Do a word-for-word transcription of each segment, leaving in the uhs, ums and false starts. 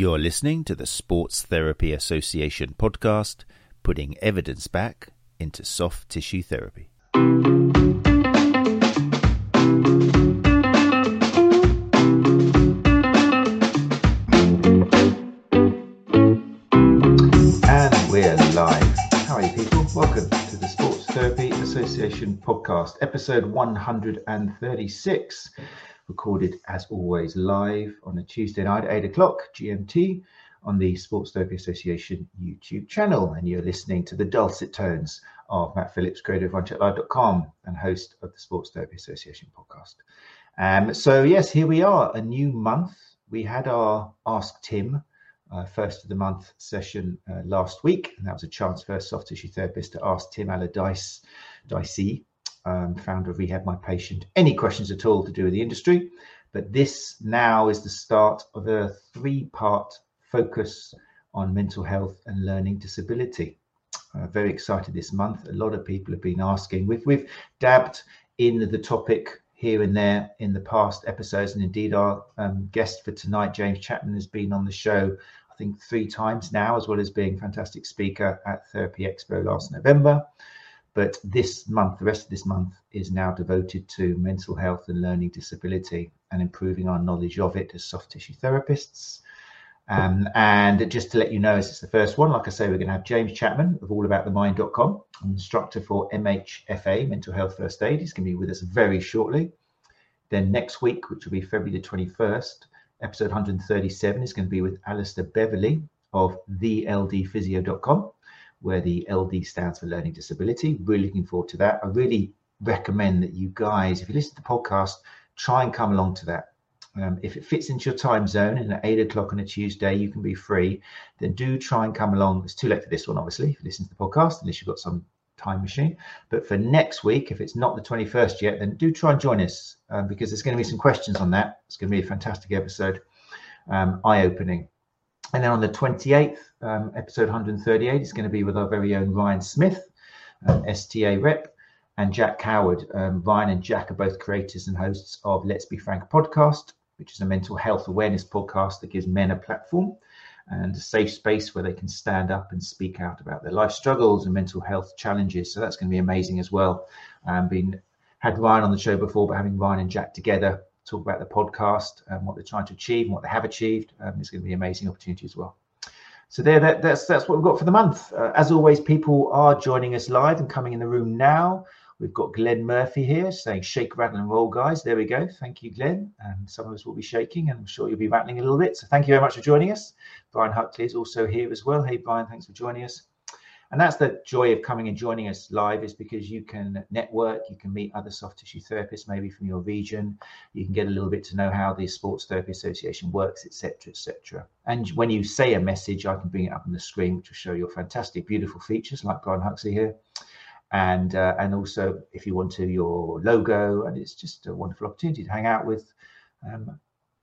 You're listening to the Sports Therapy Association podcast, putting evidence back into soft tissue therapy. And we're live. Howdy, people. Welcome to the Sports Therapy Association podcast, episode one hundred thirty-six. Recorded as always live on a Tuesday night at eight o'clock G M T on the Sports Therapy Association YouTube channel. And you're listening to the dulcet tones of Matt Phillips, creator of one chat live dot com and host of the Sports Therapy Association podcast. Um, so yes, here we are, a new month. We had our Ask Tim uh, first of the month session uh, last week. And that was a chance for a soft tissue therapist to ask Tim Allardyce, Dicey, Um, founder of Rehab My Patient, any questions at all to do with the industry. But this now is the start of a three-part focus on mental health and learning disability. Uh, very excited this month. A lot of people have been asking. We've, we've dabbed in the topic here and there in the past episodes, and indeed our um, guest for tonight, James Chapman, has been on the show I think three times now, as well as being a fantastic speaker at Therapy Expo last November. But this month, the rest of this month, is now devoted to mental health and learning disability and improving our knowledge of it as soft tissue therapists. Um, and just to let you know, as it's the first one, like I say, we're going to have James Chapman of all about the mind dot com, an instructor for M H F A, Mental Health First Aid. He's going to be with us very shortly. Then next week, which will be February the twenty-first, episode one hundred thirty-seven is going to be with Alistair Beverley of the L D physio dot com. Where the L D stands for learning disability. Really looking forward to that. I really recommend that you guys, if you listen to the podcast, try and come along to that. Um, if it fits into your time zone and at eight o'clock on a Tuesday, you can be free, then do try and come along. It's too late for this one, obviously, if you listen to the podcast, unless you've got some time machine. But for next week, if it's not the twenty-first yet, then do try and join us um, because there's going to be some questions on that. It's going to be a fantastic episode, um, eye-opening. And then on the twenty-eighth, um, episode one hundred thirty-eight is going to be with our very own Ryan Smith, um, S T A rep, and Jack Coward. Um, Ryan and Jack are both creators and hosts of Let's Be Frank podcast, which is a mental health awareness podcast that gives men a platform and a safe space where they can stand up and speak out about their life struggles and mental health challenges. So that's going to be amazing as well. Um, been had Ryan on the show before, but having Ryan and Jack together talk about the podcast and what they're trying to achieve and what they have achieved. Um, it's going to be an amazing opportunity as well. So there, that, that's that's what we've got for the month. Uh, as always, people are joining us live and coming in the room now. We've got Glenn Murphy here saying, shake, rattle and roll, guys. There we go. Thank you, Glenn. And some of us will be shaking and I'm sure you'll be rattling a little bit. So thank you very much for joining us. Brian Huxley is also here as well. Hey, Brian, thanks for joining us. And that's the joy of coming and joining us live, is because you can network, you can meet other soft tissue therapists, maybe from your region. You can get a little bit to know how the Sports Therapy Association works, et cetera, et cetera. And when you say a message, I can bring it up on the screen, which will show your fantastic, beautiful features like Brian Huxley here. And uh, and also, if you want to, your logo. And it's just a wonderful opportunity to hang out with um,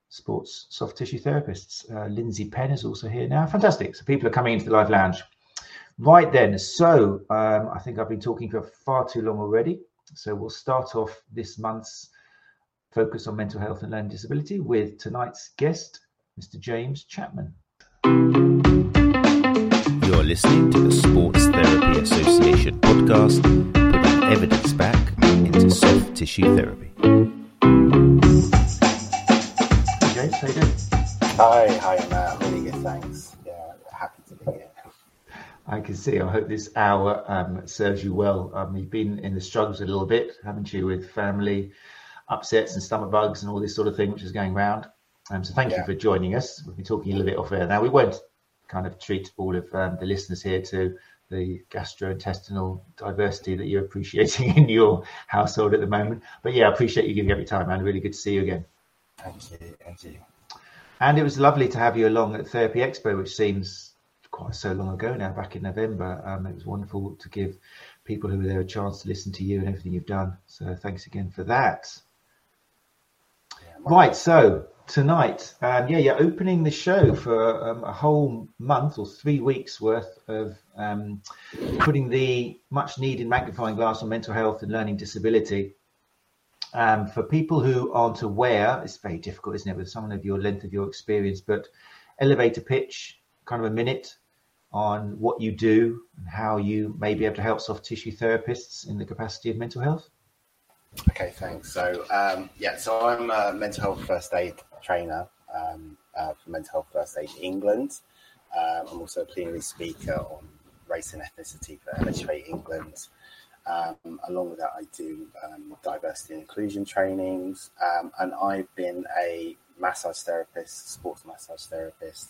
sports soft tissue therapists. Uh, Lindsay Penn is also here now. Fantastic. So people are coming into the live lounge. Right then, so um, I think I've been talking for far too long already. So we'll start off this month's focus on mental health and learning disability with tonight's guest, Mister James Chapman. You're listening to the Sports Therapy Association podcast, putting evidence back into soft tissue therapy. Hey James, how you doing? Hi, hi, I'm uh, really good, thanks. Yeah, happy to be here. I can see. I hope this hour um, serves you well. Um, you've been in the struggles a little bit, haven't you, with family upsets and stomach bugs and all this sort of thing, which is going round. Um, so thank yeah. you for joining us. We'll be talking a little bit off air now. We won't kind of treat all of um, the listeners here to the gastrointestinal diversity that you're appreciating in your household at the moment. But yeah, I appreciate you giving up your time, man. Really good to see you again. Thank you. Thank you. And it was lovely to have you along at Therapy Expo, which seems quite so long ago now, back in November. Um, it was wonderful to give people who were there a chance to listen to you and everything you've done. So thanks again for that. Yeah, right, so tonight, um, yeah, you're opening the show for um, a whole month or three weeks worth of um, putting the much needed magnifying glass on mental health and learning disability. Um, for people who aren't aware, it's very difficult, isn't it, with someone of your length of your experience, but elevator pitch, kind of a minute on what you do and how you may be able to help soft tissue therapists in the capacity of mental health? Okay, thanks. So, um, yeah, so I'm a mental health first aid trainer um, uh, for Mental Health First Aid England. Um, I'm also a plenary speaker on race and ethnicity for M H F A England. Um, along with that, I do um, diversity and inclusion trainings, um, and I've been a massage therapist, sports massage therapist,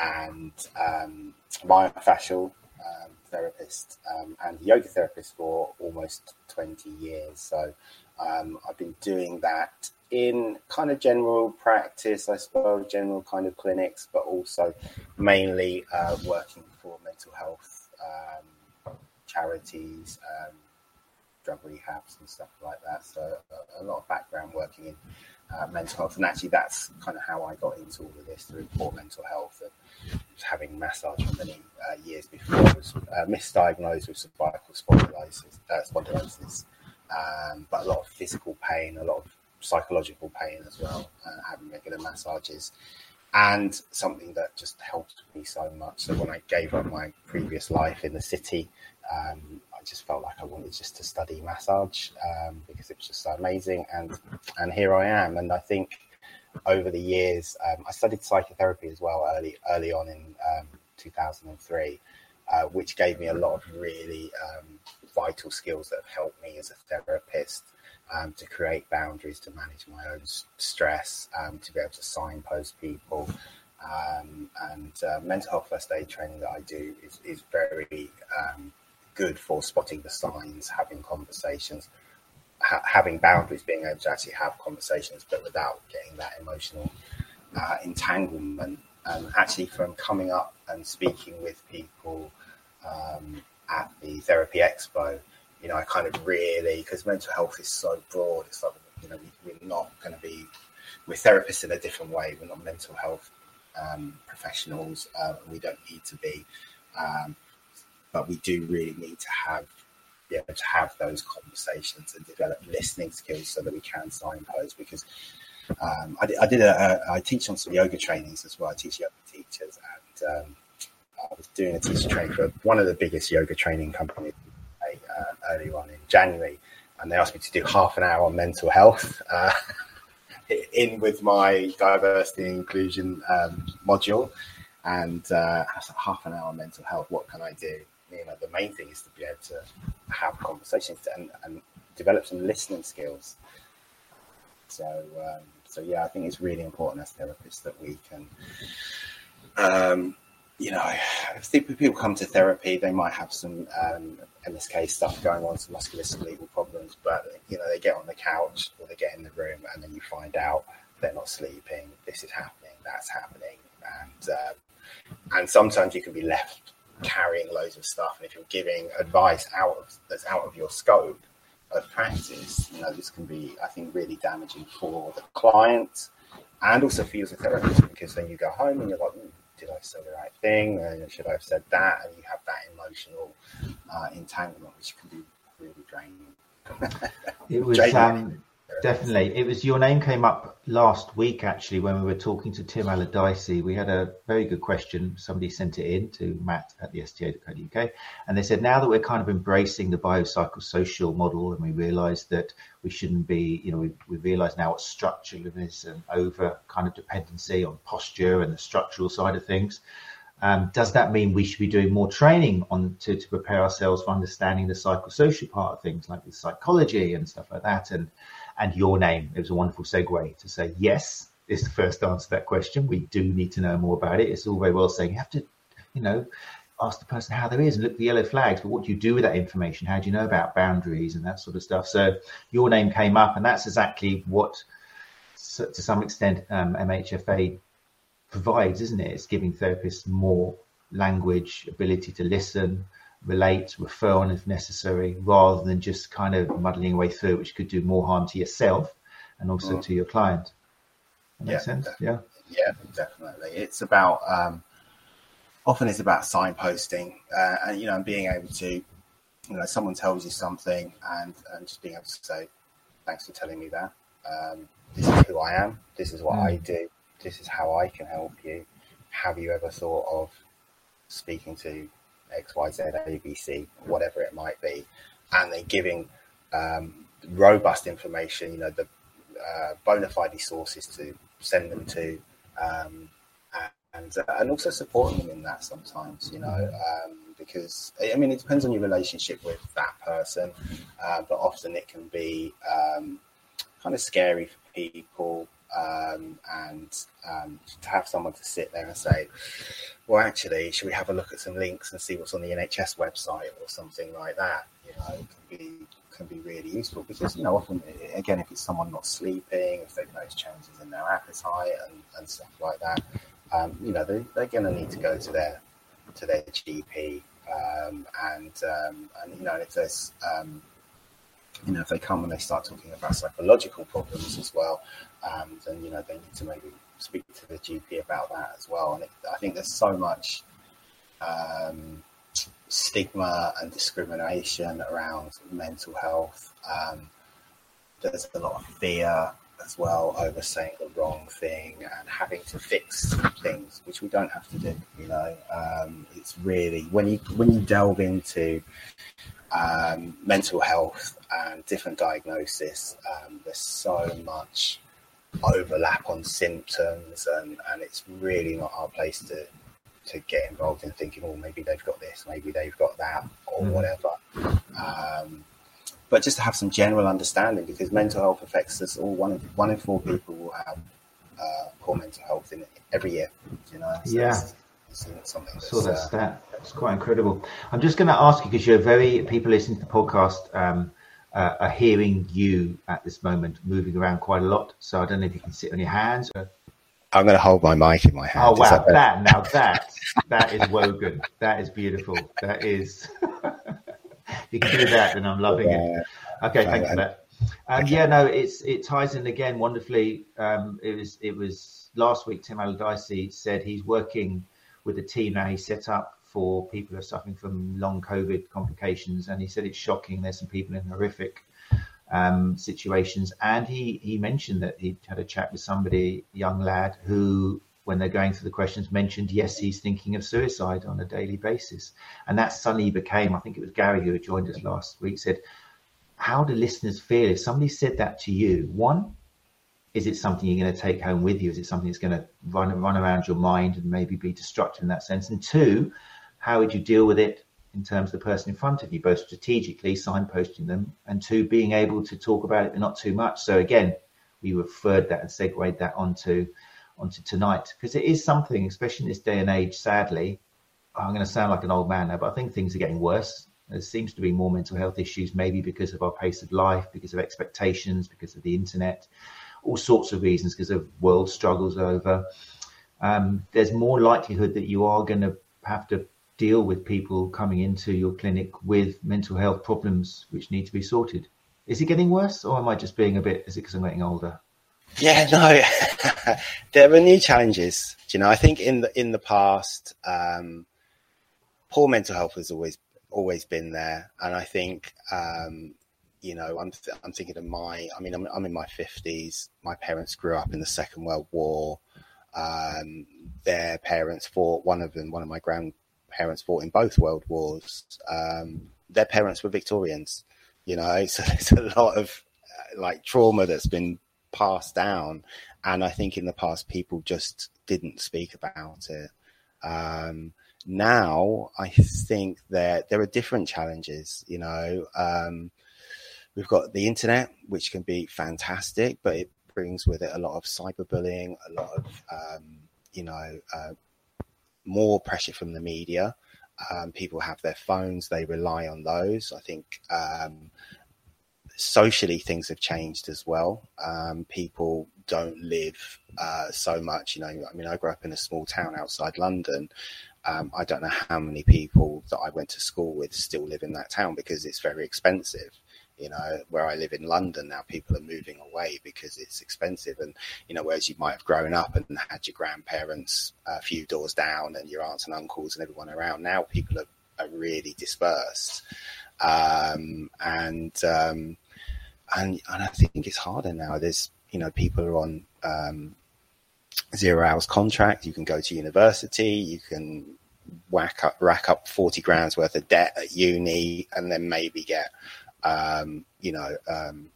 and um, myofascial um, therapist um, and yoga therapist for almost twenty years. So um, I've been doing that in kind of general practice, I suppose, general kind of clinics, but also mainly uh, working for mental health um, charities, um, drug rehabs and stuff like that. So a, a lot of background working in uh, mental health, and actually that's kind of how I got into all of this, through poor mental health and having massage for many uh, years before I was uh, misdiagnosed with cervical spondylosis, uh, spondylosis. Um, but a lot of physical pain, a lot of psychological pain as well, uh, having regular massages, and something that just helped me so much. So when I gave up my previous life in the city, um, just felt like I wanted just to study massage um, because it was just so amazing, and and here I am. And I think over the years, um, I studied psychotherapy as well early early on in um, two thousand three, uh, which gave me a lot of really um, vital skills that have helped me as a therapist um, to create boundaries, to manage my own stress, um, to be able to signpost people. Um, and uh, mental health first aid training that I do is, is very um, good for spotting the signs, having conversations, ha- having boundaries, being able to actually have conversations, but without getting that emotional uh, entanglement. And actually, from coming up and speaking with people um, at the Therapy Expo, you know, I kind of really, because mental health is so broad, it's like, you know, we, we're not going to be, we're therapists in a different way. We're not mental health um, professionals. Uh, we don't need to be. Um, But we do really need to have, be able to have those conversations and develop listening skills so that we can signpost. Because um, I, I did a, a I teach on some yoga trainings as well. I teach yoga teachers, and um, I was doing a teacher training for one of the biggest yoga training companies uh, earlier on in January, and they asked me to do half an hour on mental health uh, in with my diversity and inclusion um, module, and uh, I was like, half an hour on mental health. What can I do? You know, the main thing is to be able to have conversations and, and develop some listening skills. So, um, so yeah, I think it's really important as therapists that we can, um, you know, if people come to therapy, they might have some um, M S K stuff going on, some musculoskeletal problems, but, you know, they get on the couch or they get in the room and then you find out they're not sleeping, this is happening, that's happening. And, um, and sometimes you can be left carrying loads of stuff, and if you're giving advice out of that's out of your scope of practice, you know, this can be, I think, really damaging for the client and also for you as a therapist, because then you go home and you're like, did I say the right thing, and should I have said that, and you have that emotional uh, entanglement, which can be really draining. It was draining. Um, definitely, it was, your name came up last week actually when we were talking to Tim Allardyce. We had a very good question. Somebody sent it in to Matt at the S T A dot co dot U K, and they said, now that we're kind of embracing the biopsychosocial model and we realize that we shouldn't be, you know, we, we realize now what structuralism over kind of dependency on posture and the structural side of things, um, does that mean we should be doing more training on to, to prepare ourselves for understanding the psychosocial part of things, like with psychology and stuff like that? And And your name, it was a wonderful segue to say, yes, is the first answer to that question. We do need to know more about it. It's all very well saying you have to, you know, ask the person how there is and look at the yellow flags. But what do you do with that information? How do you know about boundaries and that sort of stuff? So your name came up, and that's exactly what, to some extent, um, M H F A provides, isn't it? It's giving therapists more language, ability to listen, relate, refer on if necessary, rather than just kind of muddling away through, which could do more harm to yourself and also mm. to your client. That yeah, makes sense? Yeah. Yeah, definitely. It's about, um, often it's about signposting uh, and, you know, and being able to, you know, someone tells you something and, and just being able to say, thanks for telling me that. Um, this is who I am. This is what mm. I do. This is how I can help you. have you ever thought of speaking to X Y Z A B C, whatever it might be, and then giving um, robust information, you know, the uh, bona fide sources to send them to, um, and uh, and also supporting them in that sometimes, you know, um, because I mean it depends on your relationship with that person, uh, but often it can be um, kind of scary for people. Um, and um, to have someone to sit there and say, well, actually, should we have a look at some links and see what's on the N H S website or something like that? You know, it can be, can be really useful because, you know, often, again, if it's someone not sleeping, if they've noticed changes in their appetite and, and stuff like that, um, you know, they, they're going to need to go to their to their G P. Um, and, um, and, you know, if there's... Um, you know, if they come and they start talking about psychological problems as well, um, then, you know, they need to maybe speak to the G P about that as well. And it, I think there's so much um, stigma and discrimination around mental health. Um, there's a lot of fear as well over saying the wrong thing and having to fix things, which we don't have to do, you know. Um, it's really, when you when you delve into... Um, mental health and different diagnosis. Um, there's so much overlap on symptoms, and, and it's really not our place to to get involved in thinking, oh, maybe they've got this, maybe they've got that, or whatever. Um, but just to have some general understanding, because mental health affects us all. One in, one in four people will have uh, poor mental health in every year. You know, so yeah. Something that's, so that's, that. that's quite incredible. I'm just going to ask you, because you're very, people listening to the podcast um, uh, are hearing you at this moment moving around quite a lot. So I don't know if you can sit on your hands. Or... I'm going to hold my mic in my hand. Oh, wow. That, that now that, that is Wogan. That is beautiful. That is, you can do that and I'm loving yeah. it. Okay. Thank you for that. Um, okay. Yeah, no, it's, it ties in again wonderfully. Um, it was, it was last week, Tim Allardyce said he's working with a team now he set up for people who are suffering from long COVID complications. And he said it's shocking. There's some people in horrific um, situations. And he, he mentioned that he had a chat with somebody, young lad, who, when they're going through the questions, mentioned, yes, he's thinking of suicide on a daily basis. And that suddenly became, I think it was Gary who had joined us last week, said, how do listeners feel if somebody said that to you? One, is it something you're going to take home with you? Is it something that's going to run and run around your mind and maybe be destructive in that sense? And two, how would you deal with it in terms of the person in front of you, both strategically signposting them, and two, being able to talk about it, but not too much. So again, we referred that and segued that onto, onto tonight, because it is something, especially in this day and age, sadly, I'm going to sound like an old man now, but I think things are getting worse. There seems to be more mental health issues, maybe because of our pace of life, because of expectations, because of the internet, all sorts of reasons, because of world struggles over. Um, there's more likelihood that you are going to have to deal with people coming into your clinic with mental health problems which need to be sorted. Is it getting worse, or am I just being a bit, is it because I'm getting older? Yeah, no, there are new challenges. Do you know, I think in the, in the past, um, poor mental health has always, always been there. And I think, um, you know, I'm th- I'm thinking of my, I mean, I'm, I'm in my fifties. My parents grew up in the Second World War. Um, their parents fought, one of them, one of my grandparents fought in both world wars. Um, their parents were Victorians, you know, so there's a lot of uh, like trauma that's been passed down. And I think in the past, people just didn't speak about it. Um, now, I think that there are different challenges, you know, um, we've got the internet, which can be fantastic, but it brings with it a lot of cyberbullying, a lot of, um, you know, uh, more pressure from the media. Um, people have their phones, they rely on those. I think um, socially things have changed as well. Um, people don't live uh, so much, you know, I mean, I grew up in a small town outside London. Um, I don't know how many people that I went to school with still live in that town because it's very expensive. You know, where I live in London now, people are moving away because it's expensive. And, you know, whereas you might have grown up and had your grandparents a few doors down and your aunts and uncles and everyone around, now people are, are really dispersed. Um, and, um, and and I think it's harder now. There's, you know, people are on um, zero hours contract. You can go to university. You can whack up, rack up forty grand's worth of debt at uni, and then maybe get, um, you know, um,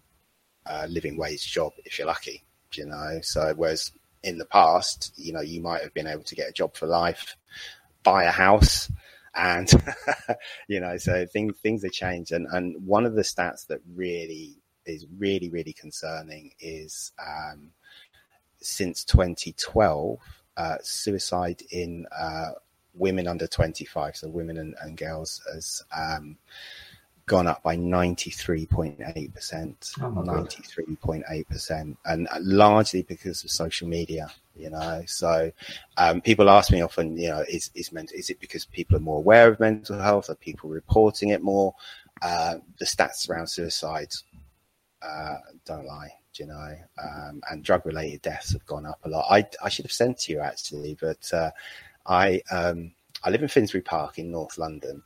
a living wage job if you're lucky, you know. So whereas in the past, you know, you might have been able to get a job for life, buy a house, and you know, so things things have changed. And and one of the stats that really is really really concerning is um, since twenty twelve, uh, suicide in uh, women under twenty-five, so women and, and girls, has um, gone up by ninety-three point eight percent, oh ninety-three point eight percent, and largely because of social media, you know. So um, people ask me often, you know, is is, meant, is it because people are more aware of mental health? Are people reporting it more? Uh, the stats around suicide uh, don't lie, you know, um, and drug-related deaths have gone up a lot. I, I should have sent to you, actually, but uh, I, um, I live in Finsbury Park in North London,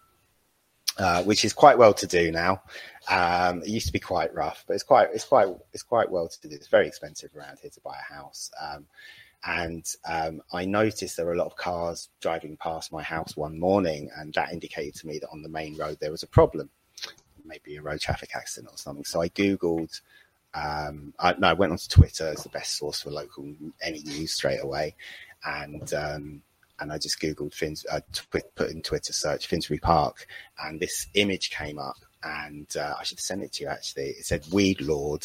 Uh, which is quite well to do now. Um, it used to be quite rough, but it's quite, it's quite, it's quite well to do. It's very expensive around here to buy a house. Um, and um, I noticed there were a lot of cars driving past my house one morning, and that indicated to me that on the main road there was a problem, maybe a road traffic accident or something. So I Googled, um, I, no, I went onto Twitter as the best source for local, any news straight away. And, um, And I just Googled, Fins, uh, twi- put in Twitter search Finsbury Park, and this image came up, and uh, I should send it to you, actually. It said weed lord,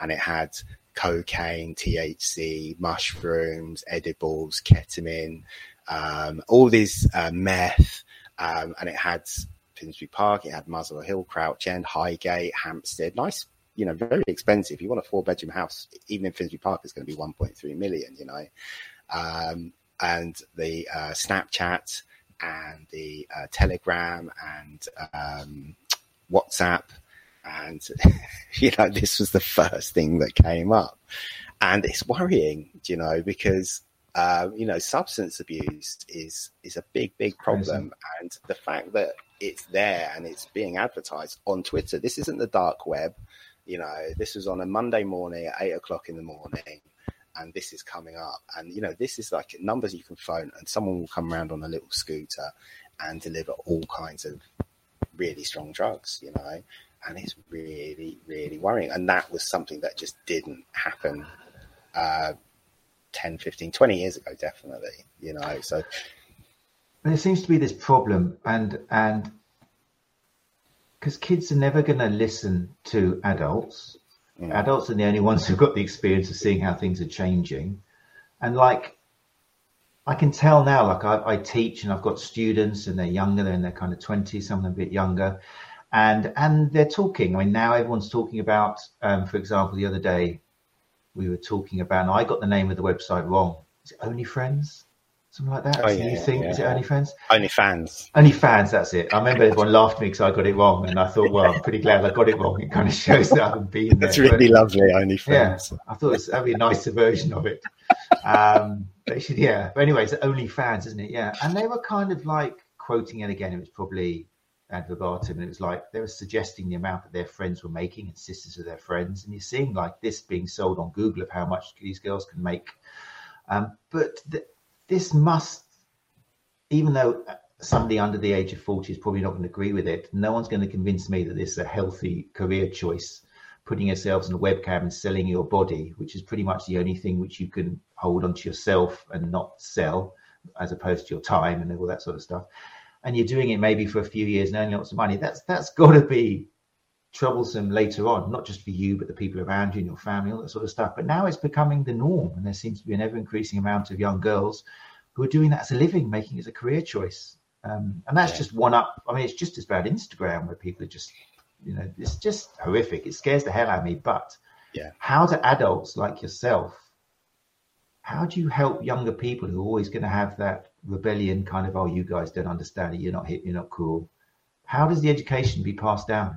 and it had cocaine, T H C, mushrooms, edibles, ketamine, um, all these uh, meth, um, and it had Finsbury Park, it had Muswell Hill, Crouch End, Highgate, Hampstead. Nice, you know, very expensive. If you want a four-bedroom house, even in Finsbury Park, it's going to be one point three million, you know. Um, and the uh, Snapchat and the uh, Telegram and um, WhatsApp. And, you know, this was the first thing that came up. And it's worrying, you know, because, uh, you know, substance abuse is, is a big, big problem. And the fact that it's there and it's being advertised on Twitter, this isn't the dark web. You know, this was on a Monday morning at eight o'clock in the morning. And this is coming up, and you know, this is like numbers you can phone, and someone will come around on a little scooter and deliver all kinds of really strong drugs, you know. And it's really, really worrying. And that was something that just didn't happen uh, ten, fifteen, twenty years ago, definitely, you know. So there seems to be this problem, and and because kids are never going to listen to adults. Adults are the only ones who've got the experience of seeing how things are changing. And like, I can tell now, like I, I teach and I've got students, and they're younger, they're in their kind of twenties, some of them a bit younger, and and they're talking. I mean, now everyone's talking about, um, for example, the other day we were talking about, and I got the name of the website wrong. Is it OnlyFans? Something like that. Oh, yeah, you think yeah. Is it OnlyFans? OnlyFans. OnlyFans, that's it. I remember everyone laughed at me because I got it wrong, and I thought, well, I'm pretty glad I got it wrong. It kind of shows that I haven't been there. That's really but, lovely, OnlyFans. Yeah, I thought it would be a nicer version of it. Um, but should, yeah. But anyway, it's OnlyFans, isn't it? Yeah. And they were kind of like quoting it again. It was probably ad verbatim, and it was like they were suggesting the amount that their friends were making and sisters of their friends, and you're seeing like this being sold on Google of how much these girls can make. Um, but the, This must, even though somebody under the age of forty is probably not going to agree with it, no one's going to convince me that this is a healthy career choice, putting yourselves on a webcam and selling your body, which is pretty much the only thing which you can hold onto yourself and not sell, as opposed to your time and all that sort of stuff. And you're doing it maybe for a few years and earning lots of money. That's that's got to be troublesome later on, not just for you, but the people around you and your family, all that sort of stuff. But now it's becoming the norm, and there seems to be an ever-increasing amount of young girls who are doing that as a living, making it as a career choice. Um, and that's yeah. just one up. I mean, it's just as bad Instagram, where people are just, you know, it's just horrific. It scares the hell out of me. But yeah. how do adults like yourself, how do you help younger people who are always going to have that rebellion kind of, oh, you guys don't understand it, you're not hip, you're not cool? How does the education be passed down?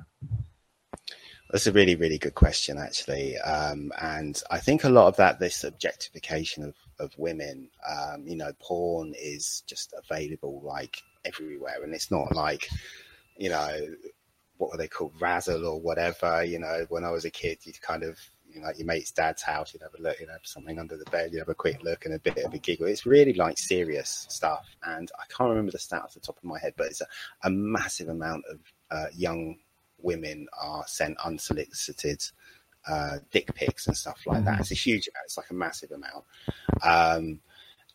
That's a really, really good question, actually. Um, and I think a lot of that, this objectification of, of women, um, you know, porn is just available like everywhere. And it's not like, you know, what were they called, Razzle or whatever. You know, when I was a kid, you'd kind of you know, like your mate's dad's house, you'd have a look, you'd have something under the bed, you'd have a quick look and a bit of a giggle. It's really like serious stuff. And I can't remember the stat off the top of my head, but it's a, a massive amount of uh, young women are sent unsolicited uh, dick pics and stuff like that. It's a huge amount. It's like a massive amount. Um,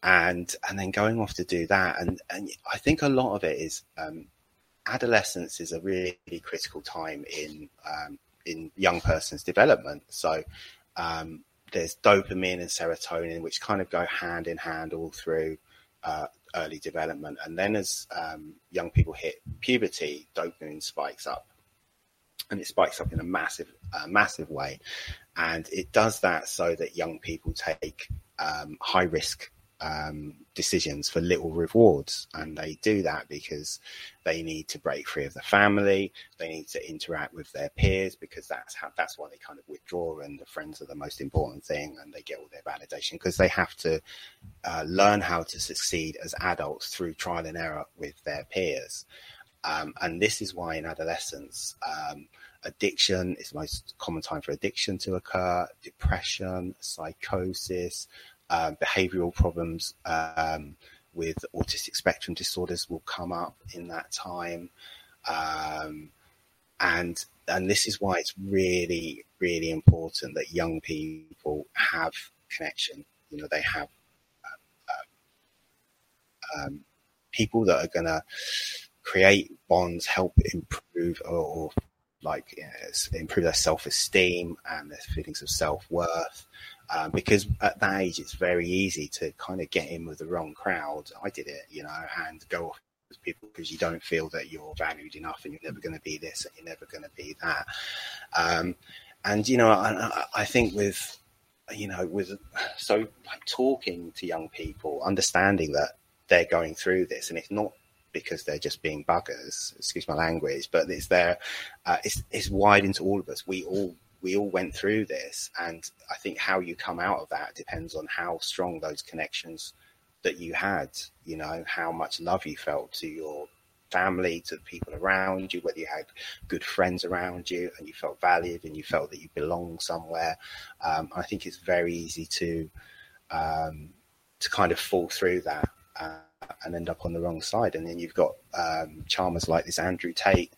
and and then going off to do that. And, and I think a lot of it is um, adolescence is a really critical time in um, in young person's development. So um, there's dopamine and serotonin, which kind of go hand in hand all through uh, early development. And then as um, young people hit puberty, dopamine spikes up. And it spikes up in a massive, uh, massive way. And it does that so that young people take um, high risk um, decisions for little rewards. And they do that because they need to break free of the family. They need to interact with their peers, because that's how, that's why they kind of withdraw, and the friends are the most important thing. And they get all their validation because they have to uh, learn how to succeed as adults through trial and error with their peers. Um, and this is why in adolescence, um, addiction is the most common time for addiction to occur, depression, psychosis, uh, behavioral problems um, with autistic spectrum disorders will come up in that time. Um, and and this is why it's really, really important that young people have connection. You know, they have um, um, people that are going to create bonds, help improve or, or like you know, improve their self-esteem and their feelings of self-worth, um, because at that age it's very easy to kind of get in with the wrong crowd. I did it, you know, and go off with people because you don't feel that you're valued enough, and you're never going to be this and you're never going to be that. Um, and you know, I, I think with you know with so like talking to young people, understanding that they're going through this, and it's not because they're just being buggers, excuse my language, but it's there, uh, it's, it's wide into all of us. We all, we all went through this. And I think how you come out of that depends on how strong those connections that you had, you know, how much love you felt to your family, to the people around you, whether you had good friends around you and you felt valued and you felt that you belonged somewhere. Um, I think it's very easy to, um, to kind of fall through that. Uh, and end up on the wrong side. And then you've got um, charmers like this Andrew Tate,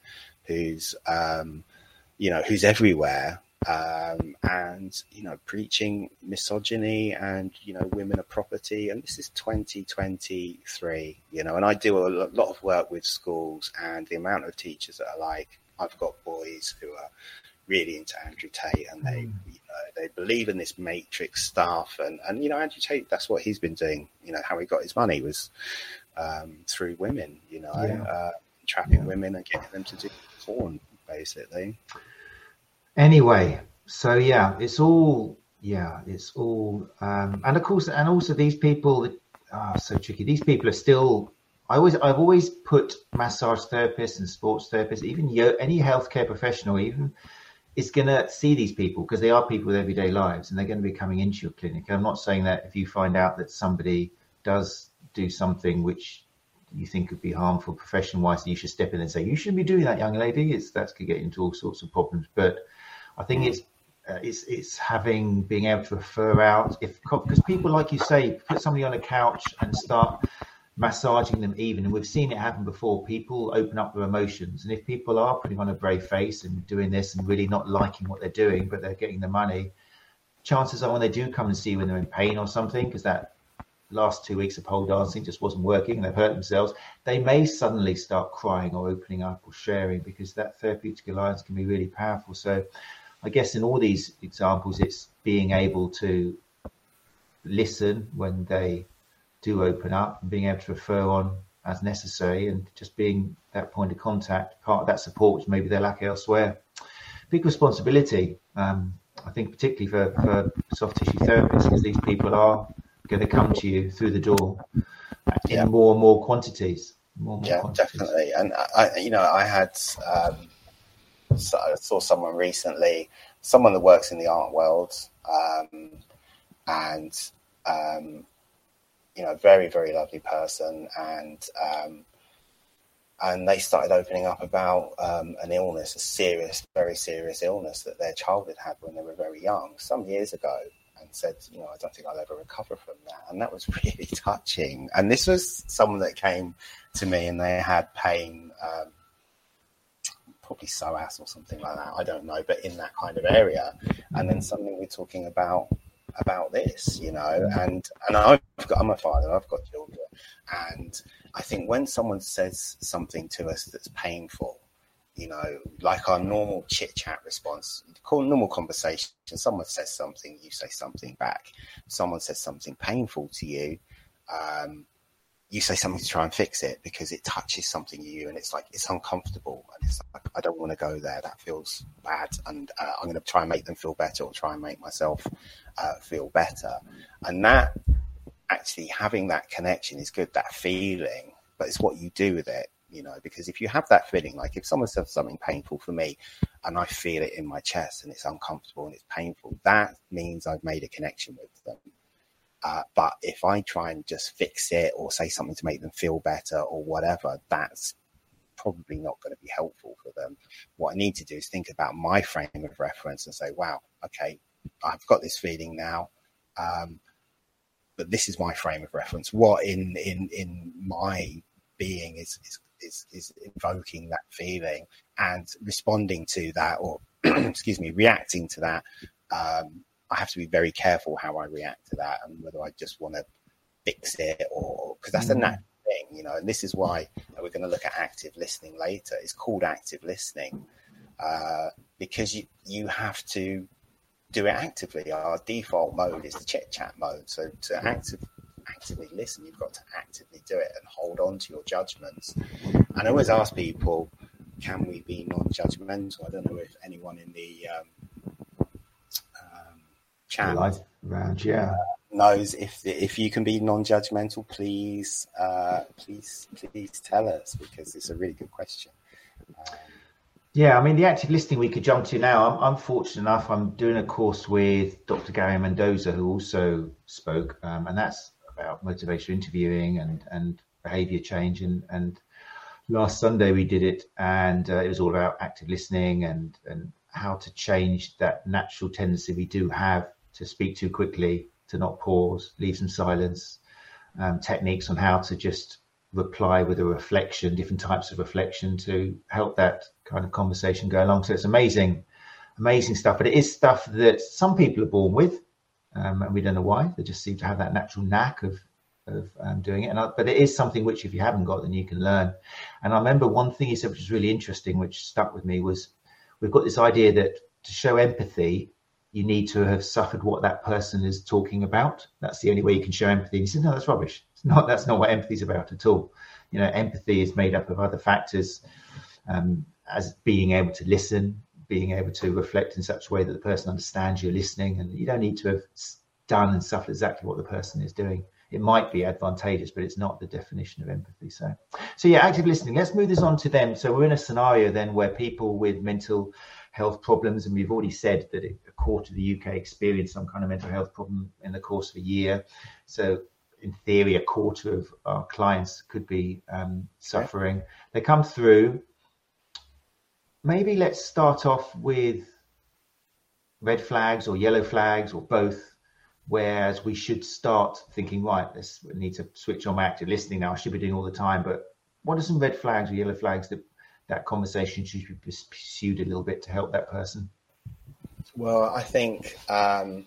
who's, um, you know, who's everywhere um, and, you know, preaching misogyny and, you know, women are property. And this is twenty twenty-three, you know, and I do a lot of work with schools, and the amount of teachers that are like, I've got boys who are really into Andrew Tate, and they, you know, they believe in this matrix stuff. And, and, you know, Andrew Tate, that's what he's been doing. You know, how he got his money was um, through women, you know, yeah. uh, trapping yeah. women and getting them to do porn, basically. Anyway, so, yeah, it's all, yeah, it's all. Um, and, of course, and also these people are so tricky. These people are still, I always, I've always put massage therapists and sports therapists, even yo- any healthcare professional, even, is going to see these people because they are people with everyday lives, and they're going to be coming into your clinic. I'm not saying that if you find out that somebody does do something which you think could be harmful profession-wise, you should step in and say, you shouldn't be doing that, young lady. It's that could get into all sorts of problems. But I think it's uh, it's it's having being able to refer out, if because people, like you say, put somebody on a couch and start massaging them even, and we've seen it happen before. People open up their emotions, and if people are putting on a brave face and doing this and really not liking what they're doing, but they're getting the money, chances are when they do come and see you when they're in pain or something, because that last two weeks of pole dancing just wasn't working and they've hurt themselves, they may suddenly start crying or opening up or sharing, because that therapeutic alliance can be really powerful. So I guess in all these examples, it's being able to listen when they do open up, and being able to refer on as necessary, and just being that point of contact, part of that support, which maybe they lack elsewhere. Big responsibility, um, I think, particularly for, for soft tissue therapists, because these people are going to come to you through the door yeah. in more and more quantities. More and more yeah, quantities. Definitely. And I, you know, I had um, so I saw someone recently, someone that works in the art world, um, and. Um, you know, very, very lovely person. And um, And they started opening up about um, an illness, a serious, very serious illness that their child had had when they were very young, some years ago, and said, you know, I don't think I'll ever recover from that. And that was really touching. And this was someone that came to me and they had pain, um, probably psoas or something like that, I don't know, but in that kind of area. And then suddenly we're talking about about this, you know, and and I've got, I'm a father, I've got children, and I think when someone says something to us that's painful, you know, like our normal chit chat response, call normal conversation, someone says something, you say something back, someone says something painful to you, um, you say something to try and fix it because it touches something you, and it's like, it's uncomfortable. And it's like, I don't want to go there. That feels bad. And uh, I'm going to try and make them feel better, or try and make myself uh, feel better. And that actually having that connection is good, that feeling, but it's what you do with it, you know, because if you have that feeling, like if someone says something painful for me and I feel it in my chest and it's uncomfortable and it's painful, that means I've made a connection with them. Uh, but if I try and just fix it or say something to make them feel better or whatever, that's probably not going to be helpful for them. What I need to do is think about my frame of reference and say, wow, okay, I've got this feeling now, um, but this is my frame of reference. What in in, in my being is, is, is, is invoking that feeling, and responding to that, or excuse me, reacting to that, um, I have to be very careful how I react to that, and whether I just want to fix it, or because that's mm. a natural thing, you know. And this is why we're going to look at active listening later. It's called active listening uh, because you, you have to do it actively. Our default mode is the chit chat mode. So to active, actively listen, you've got to actively do it and hold on to your judgments. And I always ask people, can we be non-judgmental? I don't know if anyone in the um, chat round, yeah, uh, knows if if you can be non-judgmental, please uh please please tell us, because it's a really good question. Um, yeah, I mean, the active listening we could jump to now. I'm, I'm fortunate enough, I'm doing a course with Doctor Gary Mendoza, who also spoke, um, and that's about motivational interviewing and and behavior change, and and last Sunday we did it, and uh, it was all about active listening and and how to change that natural tendency we do have to speak too quickly, to not pause, leave some silence, um, techniques on how to just reply with a reflection, different types of reflection to help that kind of conversation go along. So it's amazing, amazing stuff. But it is stuff that some people are born with, um, and we don't know why. They just seem to have that natural knack of of um, doing it. And I, but it is something which, if you haven't got, then you can learn. And I remember one thing he said, which was really interesting, which stuck with me, was we've got this idea that to show empathy, you need to have suffered what that person is talking about. That's the only way you can show empathy. You say, no, that's rubbish. It's not, that's not what empathy is about at all. You know, empathy is made up of other factors, um, as being able to listen, being able to reflect in such a way that the person understands you're listening, and you don't need to have done and suffered exactly what the person is doing. It might be advantageous, but it's not the definition of empathy. So, so yeah, active listening. Let's move this on to them. So we're in a scenario then where people with mental health problems, and we've already said that a quarter of the U K experience some kind of mental health problem in the course of a year. So in theory, a quarter of our clients could be um, suffering. Yeah. They come through. Maybe let's start off with red flags or yellow flags or both. Whereas we should start thinking, right, let's we need to switch on my active listening now. I should be doing all the time, but what are some red flags or yellow flags that that conversation should be pursued a little bit to help that person? Well, I think, um,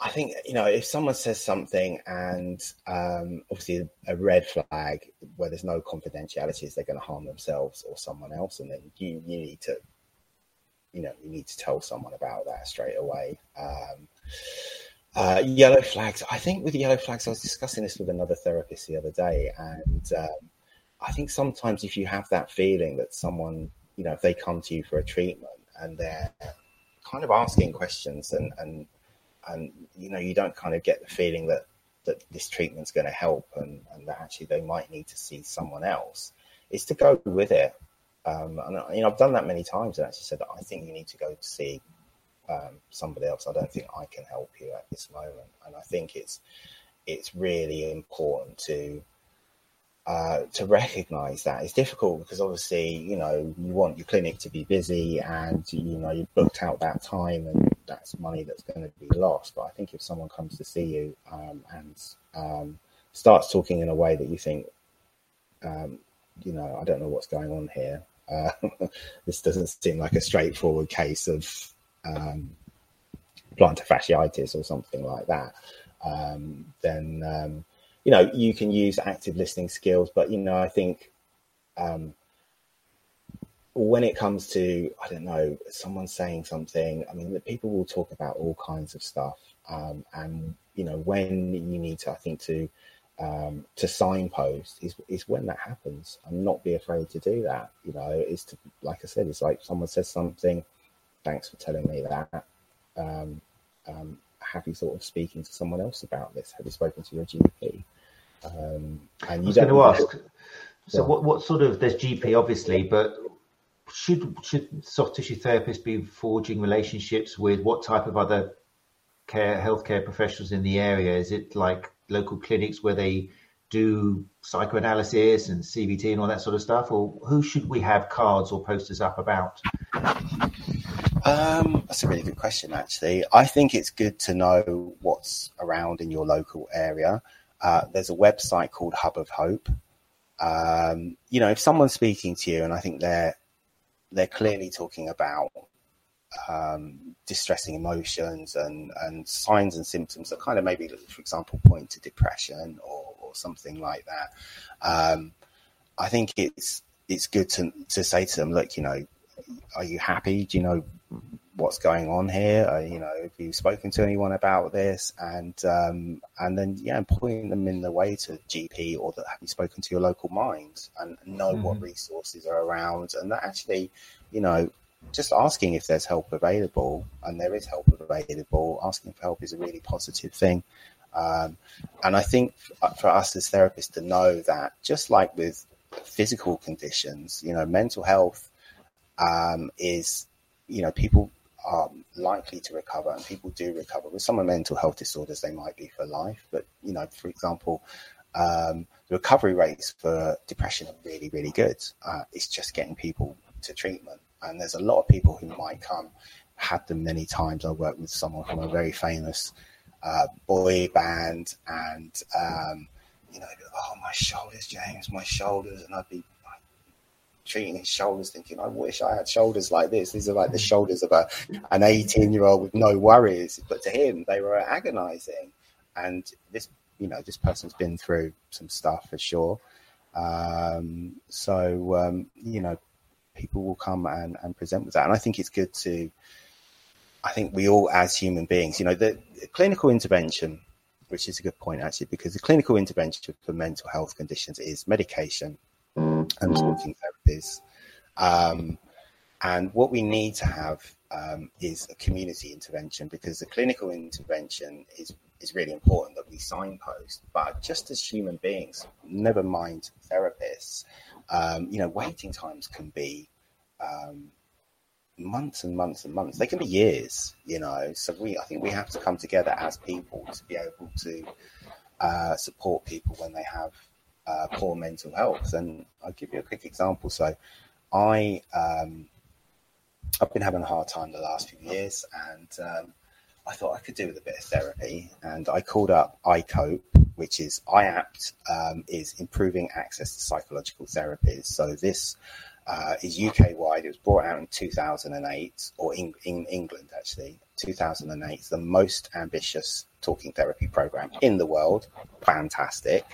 I think, you know, if someone says something and um, obviously a red flag where there's no confidentiality is they're going to harm themselves or someone else. And then you, you need to, you know, you need to tell someone about that straight away. Um, Uh, yellow flags. I think with yellow flags, I was discussing this with another therapist the other day, and um, I think sometimes if you have that feeling that someone, you know, if they come to you for a treatment and they're kind of asking questions, and and, and you know, you don't kind of get the feeling that, that this treatment's going to help, and, and that actually they might need to see someone else, is to go with it. Um, and you know, I've done that many times and actually said that I think you need to go to see Um, somebody else. I don't think I can help you at this moment. And I think it's it's really important to uh, to recognise that is difficult, because obviously, you know, you want your clinic to be busy and, you know, you've booked out that time and that's money that's going to be lost. But I think if someone comes to see you um, and um, starts talking in a way that you think, um, you know, I don't know what's going on here. Uh, this doesn't seem like a straightforward case of um, plantar fasciitis or something like that. Um, then, um, you know, you can use active listening skills. But, you know, I think um, when it comes to, I don't know, someone saying something, I mean, the people will talk about all kinds of stuff. Um, and, you know, when you need to, I think, to um, to signpost is, is when that happens, and not be afraid to do that. You know, it's to, like I said, it's like someone says something, thanks for telling me that. Um, um, have you thought of speaking to someone else about this? Have you spoken to your G P? Um, and you I was don't going to ask, know. so yeah. what, what sort of, there's G P obviously, but should should soft tissue therapists be forging relationships with what type of other care healthcare professionals in the area? Is it like local clinics where they do psychoanalysis and C B T and all that sort of stuff, or who should we have cards or posters up about? Um, that's a really good question, actually. I think it's good to know what's around in your local area. Uh, there's a website called Hub of Hope. Um, you know, if someone's speaking to you and I think they're they're clearly talking about um, distressing emotions and, and signs and symptoms that kind of maybe, for example, point to depression or, or something like that, um, I think it's it's good to to say to them, look, you know, are you happy? Do you know what's going on here? Or, you know, have you spoken to anyone about this? And um, and then, yeah, pointing them in the way to G P, or that have you spoken to your local mind, and know mm-hmm. what resources are around. And that actually, you know, just asking if there's help available, and there is help available. Asking for help is a really positive thing. Um, and I think for us as therapists to know that, just like with physical conditions, you know, mental health, Um, is, you know, people are likely to recover, and people do recover. With some mental health disorders, they might be for life. But, you know, for example, um, the recovery rates for depression are really, really good. Uh, it's just getting people to treatment. And there's a lot of people who might come, had them many times. I worked with someone from a very famous uh, boy band, and, um, you know, oh, my shoulders, James, my shoulders. And I'd be treating his shoulders, thinking, I wish I had shoulders like this. These are like the shoulders of a an eighteen year old with no worries, but to him they were agonizing. And this, you know, this person's been through some stuff for sure. Um so um you know, people will come and, and present with that. And I think it's good to, I think we all as human beings, you know, the, the clinical intervention, which is a good point actually, because the clinical intervention for mental health conditions is medication and talking therapies. Um, and what we need to have um, is a community intervention, because the clinical intervention is, is really important that we signpost. But just as human beings, never mind therapists, um, you know, waiting times can be um, months and months and months. They can be years, you know. So we, I think we have to come together as people to be able to uh, support people when they have Uh, poor mental health. And I'll give you a quick example. So I um I've been having a hard time the last few years, and um I thought I could do with a bit of therapy, and I called up iCope, which is I A P T, um is improving access to psychological therapies. So this uh is U K wide. It was brought out in two thousand eight, or in, in England actually, two thousand eight. It's the most ambitious talking therapy program in the world. Fantastic.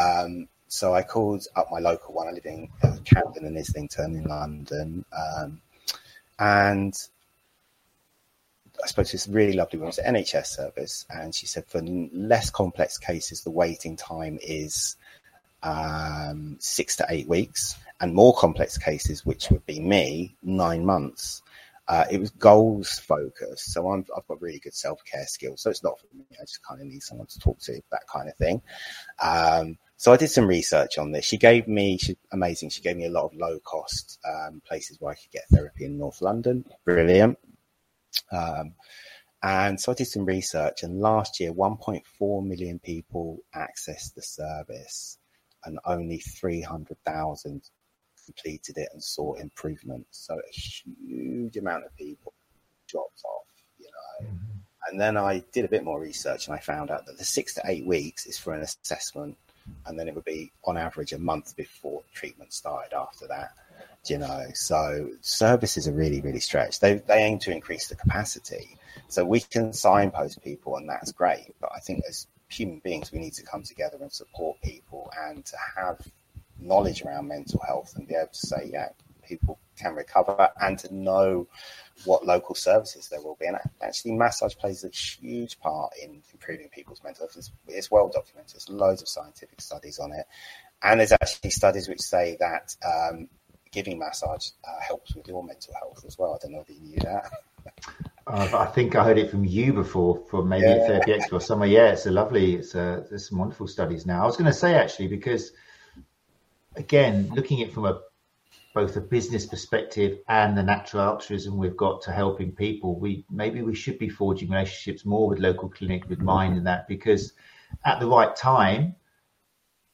Um, so I called up my local one. I live in uh, Camden and Islington in London. Um, and I spoke to this really lovely woman, it's an N H S service. And she said, for less complex cases, the waiting time is um, six to eight weeks. And more complex cases, which would be me, nine months. Uh, it was goals focused. So I'm, I've got really good self-care skills. So it's not for me. I just kind of need someone to talk to, that kind of thing. Um, so I did some research on this. She gave me, she, amazing, she gave me a lot of low-cost um, places where I could get therapy in North London. Brilliant. Um, and so I did some research. And last year, one point four million people accessed the service. and only three hundred thousand completed it and saw improvement. So a huge amount of people dropped off, you know. Mm-hmm. And then I did a bit more research and I found out that the six to eight weeks is for an assessment, and then it would be on average a month before treatment started after that, you know. So services are really, really stretched. They they aim to increase the capacity. So we can signpost people and that's great, but I think as human beings we need to come together and support people and to have knowledge around mental health and be able to say, yeah, people can recover, and to know what local services there will be. And actually massage plays a huge part in improving people's mental health. It's, it's well documented. There's loads of scientific studies on it. And there's actually studies which say that um, giving massage uh, helps with your mental health as well. I don't know if you knew that. uh, I think I heard it from you before, from maybe yeah. Therapy Expo or somewhere. Yeah, it's a lovely, it's a, there's some wonderful studies now. I was going to say actually, because again, looking at it from a both a business perspective and the natural altruism we've got to helping people, we maybe we should be forging relationships more with local clinic with mind in that, because at the right time,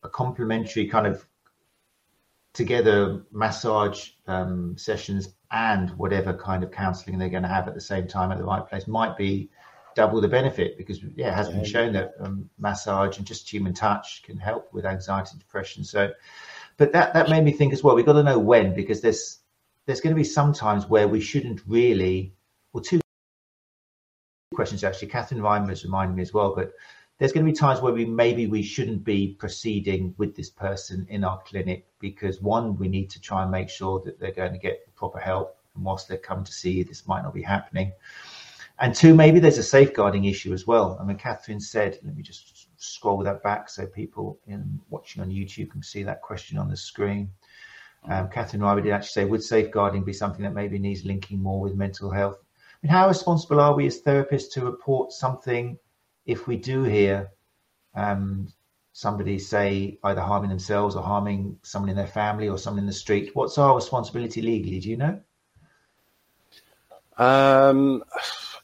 a complimentary kind of together massage um, sessions and whatever kind of counselling they're going to have at the same time at the right place might be double the benefit, because yeah, it has been shown that um, massage and just human touch can help with anxiety and depression. So But that, that made me think as well, we've got to know when, because there's there's going to be some times where we shouldn't really, well, two questions actually, Catherine Reimer has reminded me as well, but there's going to be times where we maybe we shouldn't be proceeding with this person in our clinic, because one, we need to try and make sure that they're going to get the proper help, and whilst they come to see you, this might not be happening. And two, maybe there's a safeguarding issue as well. I mean, Catherine said, let me just scroll that back so people in watching on YouTube can see that question on the screen. Um, Catherine Reimer did actually say, would safeguarding be something that maybe needs linking more with mental health? I mean, how responsible are we as therapists to report something if we do hear um, somebody say either harming themselves or harming someone in their family or someone in the street? What's our responsibility legally? Do you know? Um.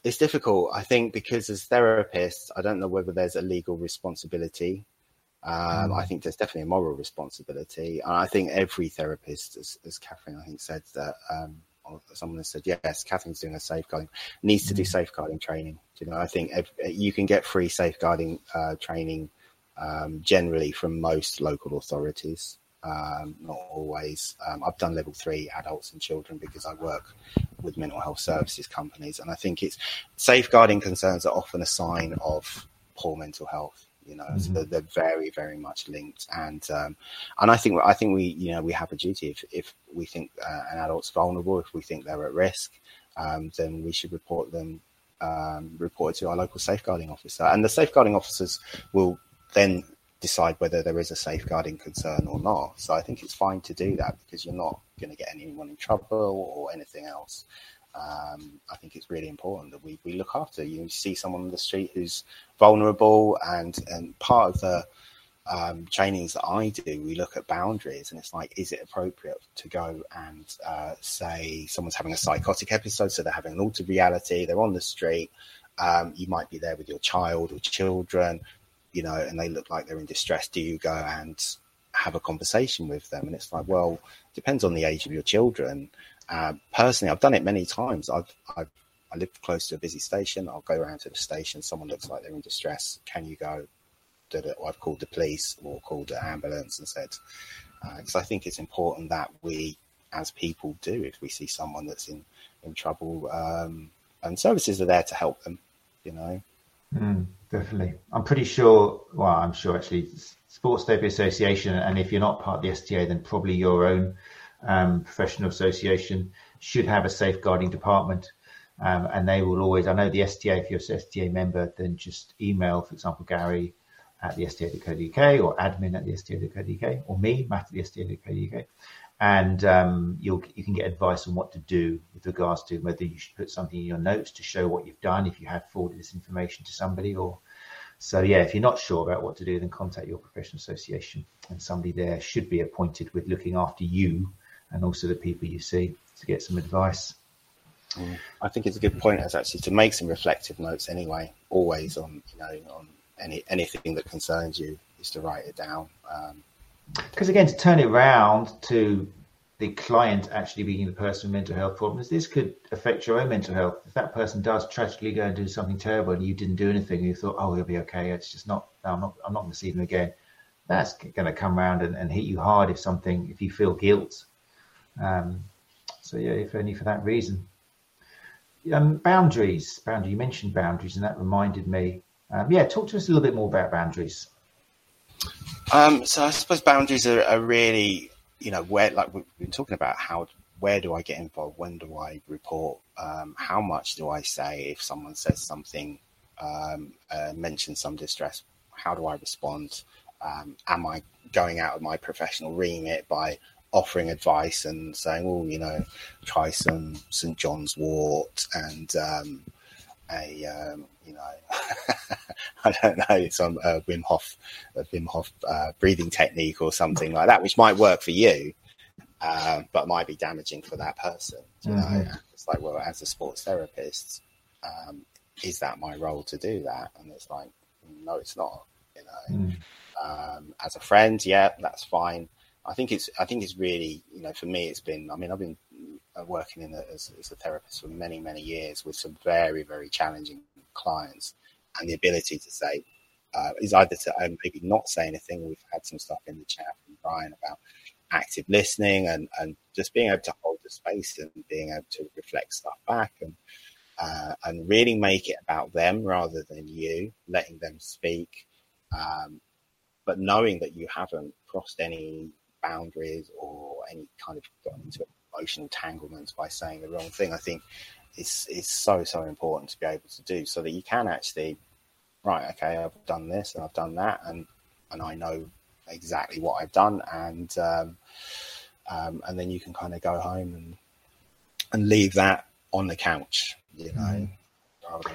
It's difficult, I think, because as therapists, I don't know whether there's a legal responsibility. Um, I think there's definitely a moral responsibility. And I think every therapist, as, as Catherine, I think, said that, um, or someone has said, yes, Catherine's doing a safeguarding, needs to do safeguarding training. You know, I think if, you can get free safeguarding uh, training um, generally from most local authorities. Um, not always. Um, I've done level three adults and children because I work with mental health services companies. And I think it's safeguarding concerns are often a sign of poor mental health, you know, mm-hmm. so they're very, very much linked. And, um, and I think, I think we, you know, we have a duty if, if we think uh, an adult's vulnerable, if we think they're at risk, um, then we should report them, um, report it to our local safeguarding officer. And the safeguarding officers will then decide whether there is a safeguarding concern or not. So I think it's fine to do that because you're not going to get anyone in trouble or anything else. Um, I think it's really important that we, we look after. You see someone on the street who's vulnerable, and, and part of the um, trainings that I do, we look at boundaries, and it's like, is it appropriate to go and uh, say someone's having a psychotic episode, so they're having an altered reality, they're on the street, um, you might be there with your child or children, you know, and they look like they're in distress. Do you go and have a conversation with them? And it's like, well, it depends on the age of your children. Uh, personally, I've done it many times. I've, I've I live close to a busy station. I'll go around to the station. Someone looks like they're in distress. Can you go? Or I've called the police or called an ambulance and said, because uh, I think it's important that we, as people, do if we see someone that's in, in trouble. Um, and services are there to help them, you know. Mm, definitely. I'm pretty sure, well, I'm sure actually Sports Therapy Association, and if you're not part of the S T A, then probably your own um, professional association should have a safeguarding department. Um, and they will always, I know the S T A, if you're an S T A member, then just email, for example, Gary at the S T A dot co dot U K or admin at the S T A dot co dot U K or me, Matt at the S T A dot co dot U K. And um, you'll, you can get advice on what to do with regards to whether you should put something in your notes to show what you've done if you have forwarded this information to somebody. Or so, yeah, if you're not sure about what to do, then contact your professional association, and somebody there should be appointed with looking after you and also the people you see to get some advice. Mm. I think it's a good point, as actually to make some reflective notes anyway, always on, you know, on any anything that concerns you, is to write it down. Um, Because again, to turn it around to the client actually being the person with mental health problems, this could affect your own mental health. If that person does tragically go and do something terrible and you didn't do anything, you thought, oh, he'll be okay. It's just not, I'm not, I'm not going to see them again. That's going to come around and, and hit you hard if something, if you feel guilt. Um, so yeah, if only for that reason. Um, boundaries, boundary. You mentioned boundaries, and that reminded me. Um, yeah, talk to us a little bit more about boundaries. Um, so I suppose boundaries are, are really, you know, where, like we've been talking about, how, where do I get involved? When do I report? Um, how much do I say if someone says something, um, uh, mentions some distress? How do I respond? Um, am I going out of my professional remit by offering advice and saying, "Oh, you know, try some Saint John's wort and um, a, um, you know, I don't know, some uh, Wim Hof, a Wim Hof uh, breathing technique or something like that, which might work for you, uh, but might be damaging for that person." You mm-hmm. know, it's like, well, as a sports therapist, um, is that my role to do that? And it's like, no, it's not. You know, mm. um, as a friend, yeah, that's fine. I think it's, I think it's really, you know, for me, it's been, I mean, I've been working in a, as, as a therapist for many, many years with some very, very challenging clients, and the ability to say, uh, is either to um, maybe not say anything, or we've had some stuff in the chat from Brian about active listening and, and just being able to hold the space and being able to reflect stuff back and, uh, and really make it about them rather than you, letting them speak. Um, but knowing that you haven't crossed any boundaries or any kind of got into emotional entanglements by saying the wrong thing, I think it's it's so, so important to be able to do, so that you can actually, right, okay, I've done this and I've done that, and and I know exactly what I've done, and um, um, and then you can kind of go home and and leave that on the couch, you know. Mm-hmm.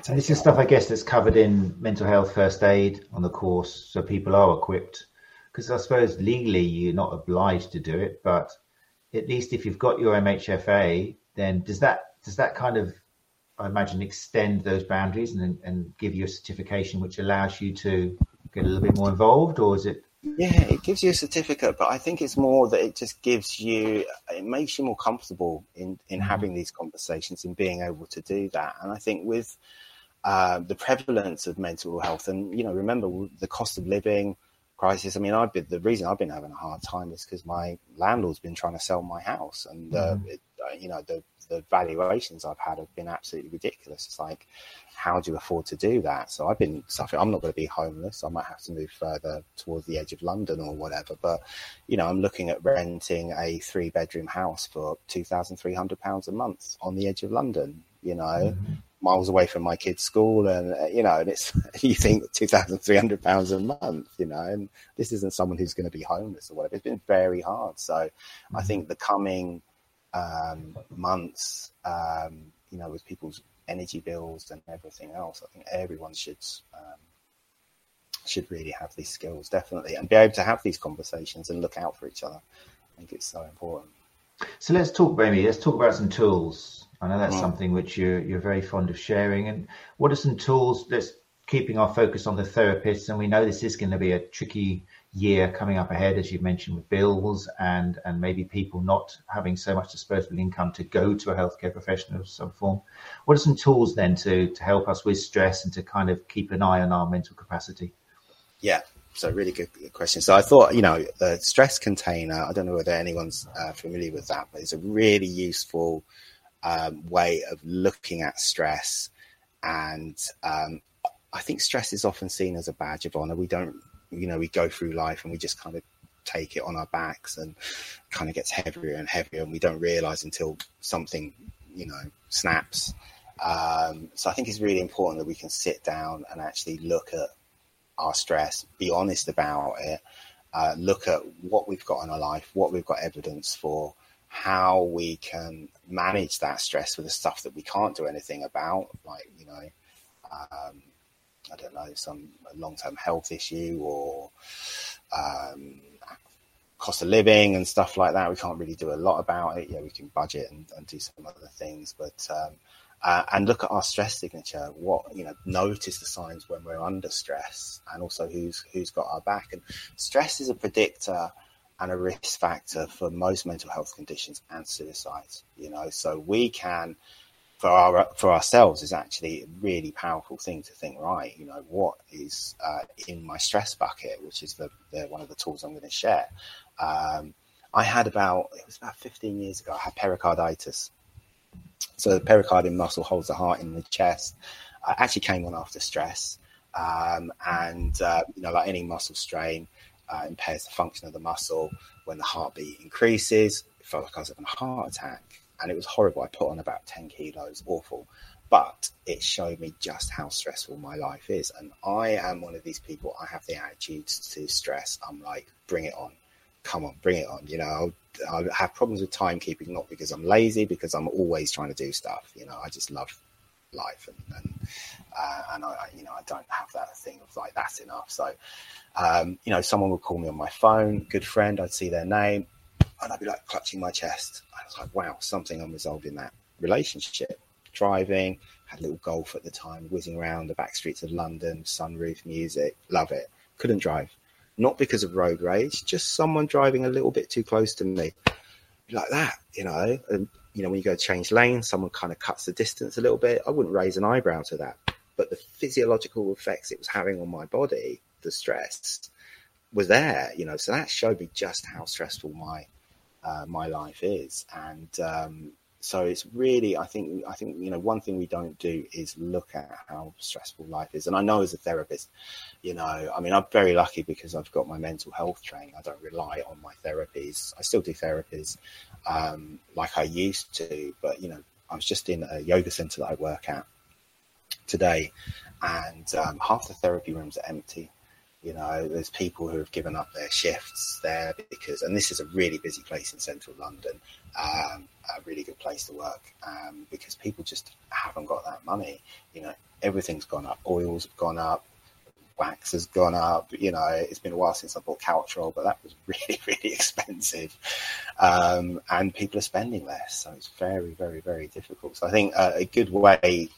And this is stuff, I guess, that's covered in mental health first aid on the course, so people are equipped. Because I suppose legally you're not obliged to do it, but at least if you've got your M H F A, then does that does that kind of, I imagine, extend those boundaries and and give you a certification which allows you to get a little bit more involved, or is it? Yeah, it gives you a certificate, but I think it's more that it just gives you, it makes you more comfortable in, in having these conversations and being able to do that. And I think with uh, the prevalence of mental health and, you know, remember the cost of living crisis. I mean, I've been, the reason I've been having a hard time is because my landlord's been trying to sell my house, and, uh, mm. it, you know, the, the valuations I've had have been absolutely ridiculous. It's like, how do you afford to do that? So I've been suffering. I'm not going to be homeless. I might have to move further towards the edge of London or whatever. But, you know, I'm looking at renting a three bedroom house for two thousand three hundred pounds a month on the edge of London, you know, mm-hmm. miles away from my kids' school. And, uh, you know, and it's, you think two thousand three hundred pounds a month, you know, and this isn't someone who's going to be homeless or whatever. It's been very hard. So mm-hmm. I think the coming um months um you know, with people's energy bills and everything else, I think everyone should um should really have these skills, definitely, and be able to have these conversations and look out for each other. I think it's so important. So let's talk, Jamie, let's talk about some tools. I know that's mm. something which you're you're very fond of sharing. And what are some tools that's keeping our focus on the therapists? And we know this is going to be a tricky year coming up ahead, as you've mentioned, with bills and and maybe people not having so much disposable income to go to a healthcare professional of some form. What are some tools then to to help us with stress and to kind of keep an eye on our mental capacity? Yeah, so really good question. So I thought, you know, the stress container, I don't know whether anyone's uh, familiar with that, but it's a really useful um, way of looking at stress. And um, I think stress is often seen as a badge of honor. We don't, you know, we go through life and we just kind of take it on our backs, and kind of gets heavier and heavier, and we don't realize until something, you know, snaps. Um, so I think it's really important that we can sit down and actually look at our stress, be honest about it, uh, look at what we've got in our life, what we've got evidence for, how we can manage that stress with the stuff that we can't do anything about, like, you know, um, I don't know, some long-term health issue or um, cost of living and stuff like that. We can't really do a lot about it. Yeah, we can budget and, and do some other things, but um, uh, and look at our stress signature. What, you know, notice the signs when we're under stress, and also who's who's got our back. And stress is a predictor and a risk factor for most mental health conditions and suicides. You know, so we can, for our for ourselves, is actually a really powerful thing to think. Right, you know, what is uh, in my stress bucket, which is the, the one of the tools I'm going to share. Um, I had about it was about fifteen years ago. I had pericarditis. So the pericardium muscle holds the heart in the chest. I actually came on after stress, um, and uh, you know, like any muscle strain. Uh, impairs the function of the muscle. When the heartbeat increases, it felt like I was having a heart attack, and it was horrible. I put on about ten kilos, awful, but it showed me just how stressful my life is. And I am one of these people, I have the attitudes to stress. I'm like, bring it on, come on, bring it on. You know, I have problems with timekeeping, not because I'm lazy, because I'm always trying to do stuff. You know, I just love life, and and, uh, and I, you know, I don't have that thing of like, that's enough. So, um, you know, someone would call me on my phone, good friend, I'd see their name, and I'd be like clutching my chest. I was like, wow, something unresolved in that relationship. Driving, had a little golf at the time, whizzing around the back streets of London, sunroof music, love it. Couldn't drive, not because of road rage, just someone driving a little bit too close to me, like that, you know. And you know, when you go change lanes, someone kind of cuts the distance a little bit. I wouldn't raise an eyebrow to that. But the physiological effects it was having on my body, the stress, was there, you know. So that showed me just how stressful my uh, my life is. And um, so it's really, I think, I think, you know, one thing we don't do is look at how stressful life is. And I know as a therapist, you know, I mean, I'm very lucky because I've got my mental health training. I don't rely on my therapies. I still do therapies. Um, like I used to, but, you know, I was just in a yoga center that I work at today, and um, half the therapy rooms are empty. You know, there's people who have given up their shifts there because, and this is a really busy place in central London, um, a really good place to work, um, because people just haven't got that money. You know, everything's gone up, oils have gone up, wax has gone up. You know, it's been a while since I bought Couch Roll, but that was really, really expensive. Um, and people are spending less. So it's very, very, very difficult. So I think uh, a good way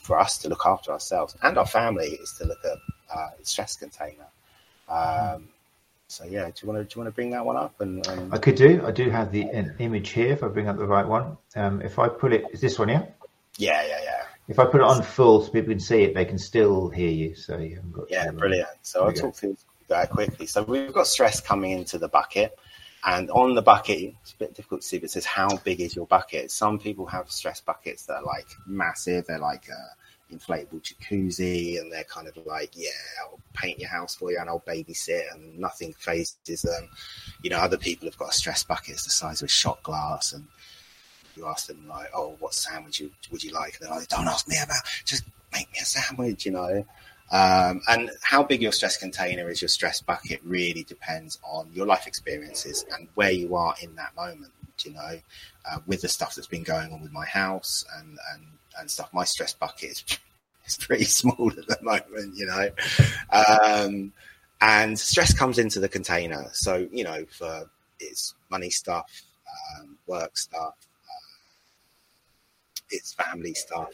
for us to look after ourselves and our family is to look at uh, stress container. Um, so, yeah, do you want to do you want to bring that one up? And, and I could do. I do have the an image here if I bring up the right one. Um, if I put it, is this one here? Yeah, yeah, yeah. If I put it on full so people can see it, they can still hear you. So you haven't got yeah, brilliant. So I'll talk through that quickly. So we've got stress coming into the bucket. And on the bucket, it's a bit difficult to see, but it says, how big is your bucket? Some people have stress buckets that are like massive. They're like an inflatable jacuzzi, and they're kind of like, yeah, I'll paint your house for you and I'll babysit, and nothing phases them. You know, other people have got stress buckets the size of a shot glass, and you ask them like, oh, what sandwich you, would you like? And they're like, don't ask me about, just make me a sandwich, you know. Um, and how big your stress container is, your stress bucket, really depends on your life experiences and where you are in that moment, you know, uh, with the stuff that's been going on with my house and, and, and stuff. My stress bucket is, is pretty small at the moment, you know. Um, and stress comes into the container. So, you know, for it's money stuff, um, work stuff, it's family stuff,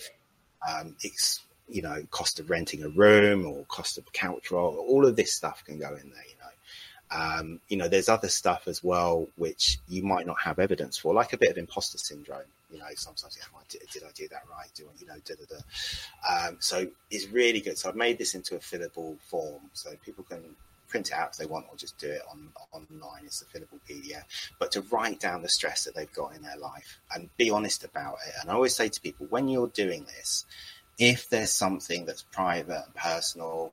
um, it's, you know, cost of renting a room or cost of couch roll, all of this stuff can go in there, you know. Um, you know, there's other stuff as well, which you might not have evidence for, like a bit of imposter syndrome. You know, sometimes, yeah, did, did I do that right? Do I, you know, da, da, da. Um, so it's really good. So I've made this into a fillable form so people can print it out if they want, or just do it on online. It's a fillable P D F. But to write down the stress that they've got in their life and be honest about it. And I always say to people, when you're doing this, if there's something that's private and personal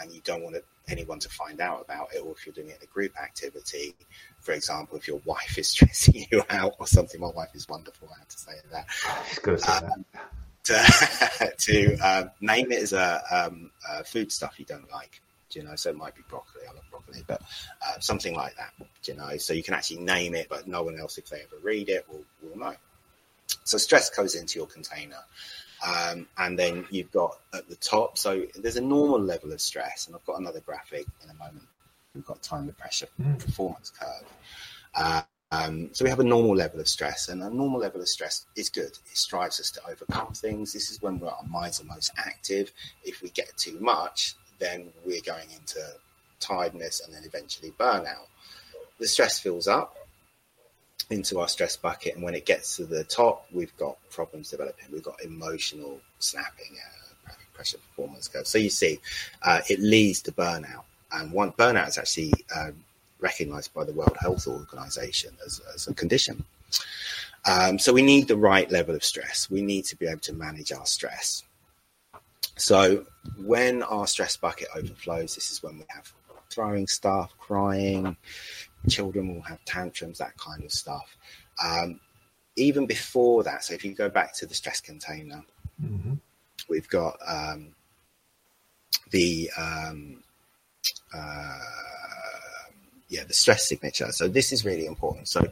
and you don't want anyone to find out about it, or if you're doing it in a group activity, for example, if your wife is stressing you out or something, my wife is wonderful, I have to say that. It's good to say um, that. To, to um, name it as a, um, a food stuff you don't like. You know, so it might be broccoli. I love broccoli, but uh, something like that. You know, so you can actually name it, but no one else, if they ever read it, will will know. So stress goes into your container, um, and then you've got at the top. So there's a normal level of stress, and I've got another graphic in a moment. We've got time, the pressure, performance curve. Uh, um, so we have a normal level of stress, and a normal level of stress is good. It strives us to overcome things. This is when we're, our minds are most active. If we get too much, then we're going into tiredness and then eventually burnout. the stress fills up into our stress bucket, and when it gets to the top, we've got problems developing. We've got emotional snapping, uh, pressure performance curve. So you see, uh, it leads to burnout. And one burnout is actually um, recognised by the World Health Organisation as, as a condition. Um, so we need the right level of stress. We need to be able to manage our stress. So when our stress bucket overflows, this is when we have throwing stuff, crying, children will have tantrums, that kind of stuff. Um, even before that, so if you go back to the stress container, mm-hmm. we've got um, the um, uh, yeah the stress signature. So this is really important. So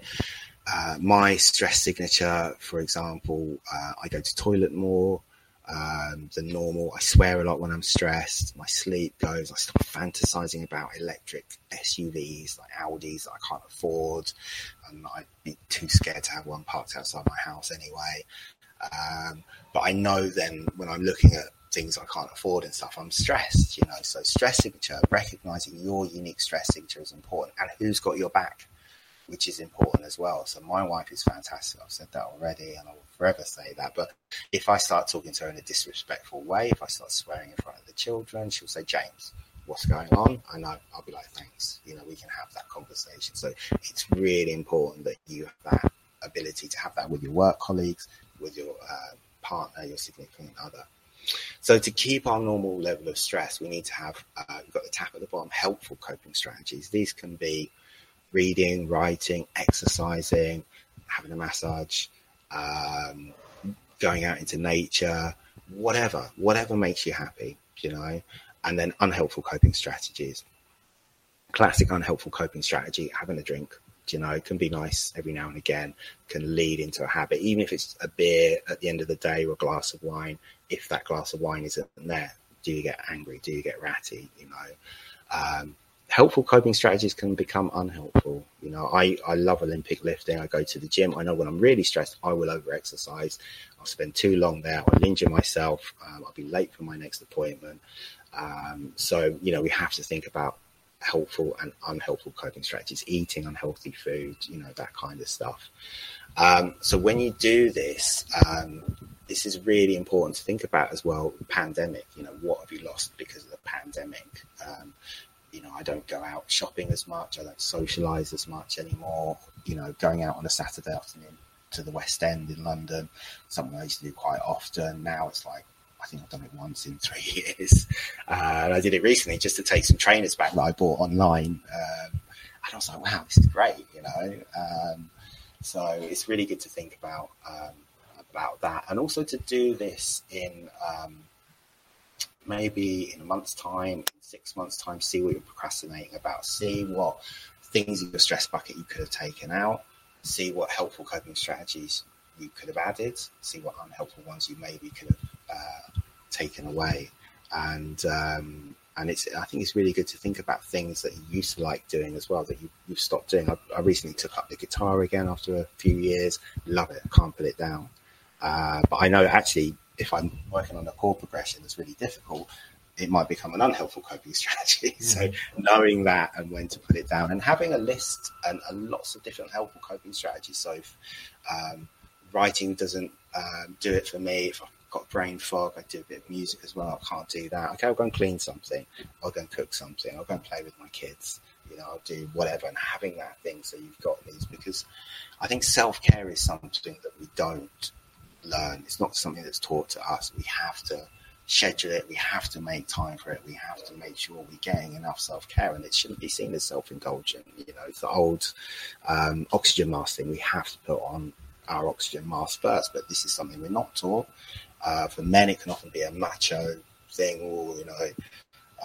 uh, my stress signature, for example, uh, I go to toilet more um, than normal. I swear a lot when I'm stressed. My sleep goes. I start fantasizing about electric S U Vs like Audis that I can't afford, and I'd be too scared to have one parked outside my house anyway. Um, but I know then when I'm looking at things I can't afford and stuff, I'm stressed, you know. So stress signature, recognizing your unique stress signature is important, and who's got your back, which is important as well. So my wife is fantastic. I've said that already, and I will forever say that. But if I start talking to her in a disrespectful way, if I start swearing in front of the children, she'll say, James, what's going on? And I'll, I'll be like, thanks. You know, we can have that conversation. So it's really important that you have that ability to have that with your work colleagues, with your uh, partner, your significant other. So to keep our normal level of stress, we need to have, uh, we've got the tap at the bottom, helpful coping strategies. These can be reading, writing, exercising, having a massage, um, going out into nature, whatever, whatever makes you happy, you know. And then unhelpful coping strategies. Classic unhelpful coping strategy, having a drink, you know, can be nice every now and again, can lead into a habit, even if it's a beer at the end of the day or a glass of wine. If that glass of wine isn't there, do you get angry? Do you get ratty? You know, um, helpful coping strategies can become unhelpful. You know, I, I love Olympic lifting. I go to the gym. I know when I'm really stressed, I will over-exercise. I'll spend too long there. I'll injure myself. Um, I'll be late for my next appointment. Um, so, you know, we have to think about helpful and unhelpful coping strategies, eating unhealthy food, you know, that kind of stuff. Um, so when you do this, um, this is really important to think about as well. The pandemic, you know, what have you lost because of the pandemic? Um, You know, I don't go out shopping as much. I don't socialise as much anymore. You know, going out on a Saturday afternoon to the West End in London, something I used to do quite often. Now it's like, I think I've done it once in three years. Uh, and I did it recently just to take some trainers back that I bought online. Um, and I was like, wow, this is great, you know. Um, so it's really good to think about um, about that. And also to do this in... Um, maybe in a month's time, six months' time, see what you're procrastinating about, see what things in your stress bucket you could have taken out, see what helpful coping strategies you could have added, see what unhelpful ones you maybe could have uh, taken away. And um, and it's I think it's really good to think about things that you used to like doing as well, that you, you've stopped doing. I, I recently took up the guitar again after a few years. Love it. I can't put it down. Uh, but I know actually, if I'm working on a chord progression that's really difficult, it might become an unhelpful coping strategy. So knowing that and when to put it down, and having a list and, and lots of different helpful coping strategies. So if um, writing doesn't um, do it for me, if I've got brain fog, I do a bit of music as well. I can't do that. Okay, I'll go and clean something. I'll go and cook something. I'll go and play with my kids. You know, I'll do whatever, and having that thing so you've got these, because I think self-care is something that we don't learn. It's not something that's taught to us. We have to schedule it. We have to make time for it. We have to make sure we're getting enough self-care, and it shouldn't be seen as self-indulgent. You know, it's the old um, oxygen mask thing. We have to put on our oxygen mask first, but this is something we're not taught. Uh, for men, it can often be a macho thing, or, you know,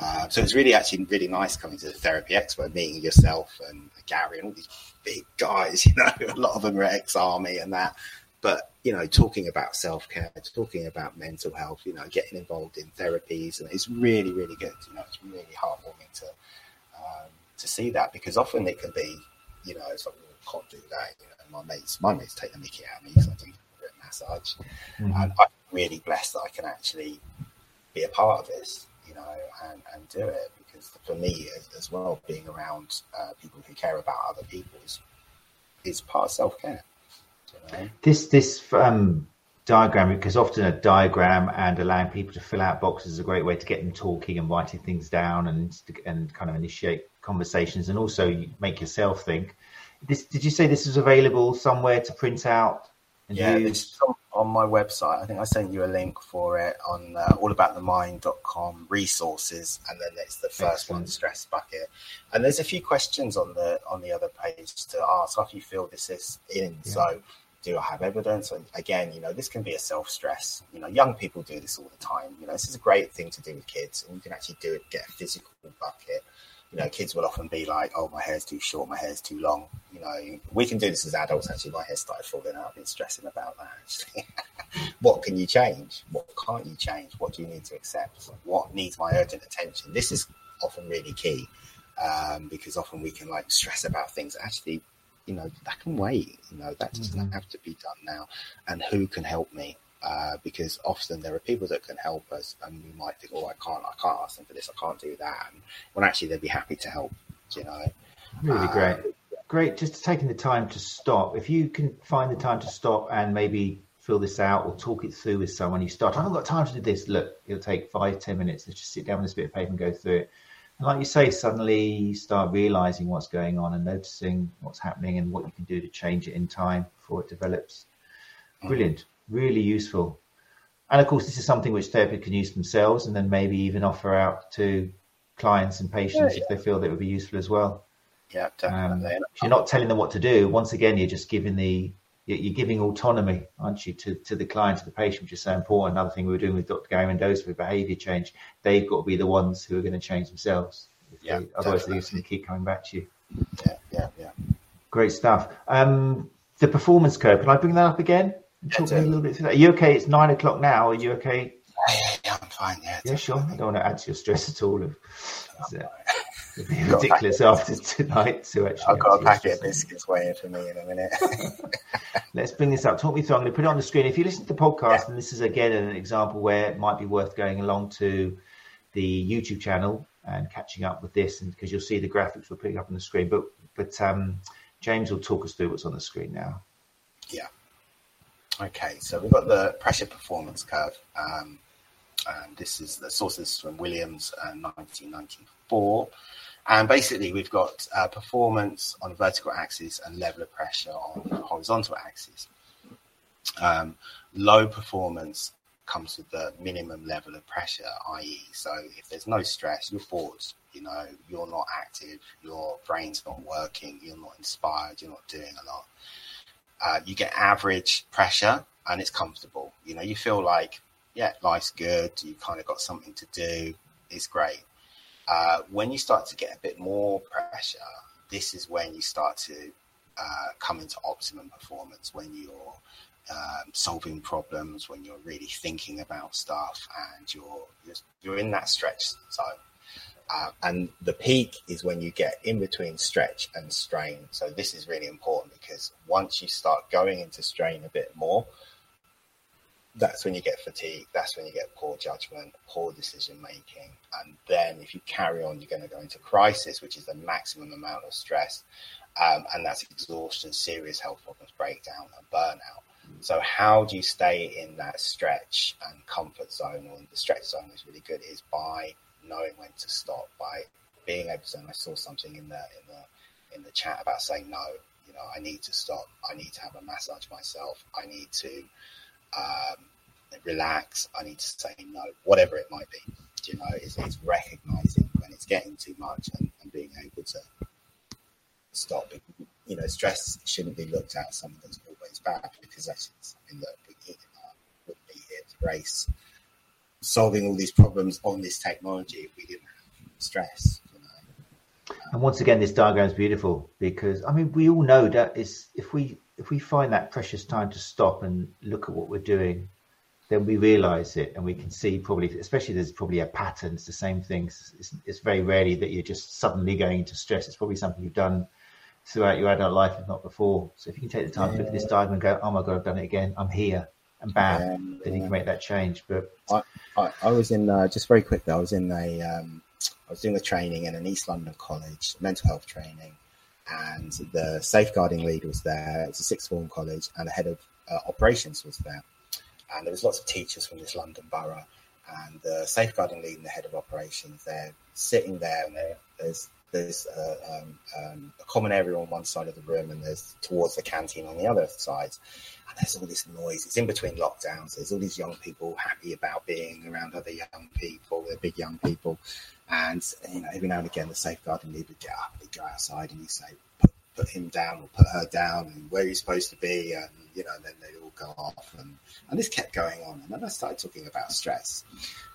uh, so it's really actually really nice coming to the Therapy Expo, meeting yourself and Gary and all these big guys, you know, a lot of them are ex-army and that. But, you know, talking about self-care, talking about mental health, you know, getting involved in therapies, and it's really, really good. You know, it's really heartwarming to um, to see that, because often it can be, you know, it's like, well, I can't do that. You know, my mates, my mates take the mickey out of me because I do a bit of massage. Mm-hmm. And I'm really blessed that I can actually be a part of this, you know, and, and do it, because for me as, as well, being around uh, people who care about other people is, is part of self-care. You know? This this um, diagram, because often a diagram and allowing people to fill out boxes is a great way to get them talking and writing things down and and kind of initiate conversations, and also make yourself think. This, did you say this is available somewhere to print out? And yeah, it's on, on my website. I think I sent you a link for it on uh, all about the mind dot com resources, and then it's the first Excellent. one, stress bucket. And there's a few questions on the on the other page to ask after you fill this is in. Yeah. So, do I have evidence? And again, you know, this can be a self-stress. You know, young people do this all the time. You know, this is a great thing to do with kids, and you can actually do it. Get a physical bucket. You know, kids will often be like, oh, my hair's too short, my hair's too long. You know, we can do this as adults, actually. My hair started falling out. I've been stressing about that, actually. What can you change? What can't you change? What do you need to accept? What needs my urgent attention? This is often really key, um, because often we can, like, stress about things. Actually, you know, that can wait. You know, that doesn't mm-hmm. have to be done now. And who can help me? Uh, because often there are people that can help us, and we might think, "Oh, I can't, I can't ask them for this, I can't do that." And, well, actually, they'd be happy to help. You know, really um, great, great. Just taking the time to stop. If you can find the time to stop and maybe fill this out or talk it through with someone, you start. I haven't got time to do this. Look, it'll take five, ten minutes. Let's just sit down with this bit of paper and go through it. And like you say, suddenly you start realizing what's going on and noticing what's happening and what you can do to change it in time before it develops. Brilliant. Mm-hmm. Really useful. And of course, this is something which therapists can use themselves and then maybe even offer out to clients and patients yeah, yeah. if they feel that it would be useful as well. Yeah, definitely. Um, if you're not telling them what to do, once again, you're just giving the, you're giving autonomy, aren't you, to, to the client, to the patient, which is so important. Another thing we were doing with Doctor Gary Mendoza with behaviour change, they've got to be the ones who are going to change themselves. Yeah, they, otherwise, they're just going to keep coming back to you. Yeah, yeah, yeah. Great stuff. Um, the performance curve, can I bring that up again? Talk me a little bit through that. Are you okay? It's nine o'clock now. Are you okay? Yeah, yeah, yeah I'm fine. Yeah, yeah, sure. I don't want to add to your stress at all. Of, uh, it'd be ridiculous after tonight. So actually, I've got a packet of biscuits waiting for me in a minute. Let's bring this up. Talk me through. I'm going to put it on the screen. If you listen to the podcast, yeah. and this is again an example where it might be worth going along to the YouTube channel and catching up with this, and because you'll see the graphics we're putting up on the screen. But but um, James will talk us through what's on the screen now. Yeah. Okay, so we've got the pressure performance curve. Um, and this is the sources from Williams, uh, nineteen ninety-four. And basically, we've got uh, performance on the vertical axis and level of pressure on the horizontal axis. Um, low performance comes with the minimum level of pressure, that is, so if there's no stress, you're bored, you know, you're not active, your brain's not working, you're not inspired, you're not doing a lot. Uh, you get average pressure and it's comfortable. You know, you feel like, yeah, life's good. You kind of got something to do. It's great. Uh, when you start to get a bit more pressure, this is when you start to uh, come into optimum performance, when you're um, solving problems, when you're really thinking about stuff and you're you're, you're in that stretch zone. Uh, and the peak is when you get in between stretch and strain. So this is really important because once you start going into strain a bit more, that's when you get fatigue. That's when you get poor judgment, poor decision making. And then if you carry on, you're going to go into crisis, which is the maximum amount of stress. Um, and that's exhaustion, serious health problems, breakdown and burnout. So how do you stay in that stretch and comfort zone, or the stretch zone is really good, is by knowing when to stop, by being able to. And I saw something in the in the in the chat about saying no. You know, I need to stop. I need to have a massage myself. I need to um, relax. I need to say no. Whatever it might be, you know, it's, it's recognizing when it's getting too much and, and being able to stop. You know, stress shouldn't be looked at as something that's always bad, because that's something that we wouldn't be here to race. Solving all these problems on this technology if we didn't have stress, you know. And once again, this diagram is beautiful because I mean we all know that is if we if we find that precious time to stop and look at what we're doing, then we realize it and we can see probably, especially there's probably a pattern. It's the same things. It's, it's very rarely that you're just suddenly going into stress. It's probably something you've done throughout your adult life, if not before. So if you can take the time yeah. to look at this diagram and go, oh my god, I've done it again. I'm here. And bam, um, then you can make that change. But I, I, I was in uh, just very quickly. I was in a um, I was doing a training in an East London college, mental health training, and the safeguarding lead was there. It was a sixth form college, and the head of uh, operations was there. And there was lots of teachers from this London borough, and the safeguarding lead and the head of operations, they're sitting there, and there's there's uh, um, um, a common area on one side of the room, and there's towards the canteen on the other side. And there's all this noise. It's in between lockdowns. There's all these young people happy about being around other young people. They're big young people. And you know, every now and again, the safeguarding lead would get up, and he'd go outside, and he'd say, put, put him down or put her down, and where he's supposed to be. And, you know, then they'd all go off. And, and this kept going on. And then I started talking about stress.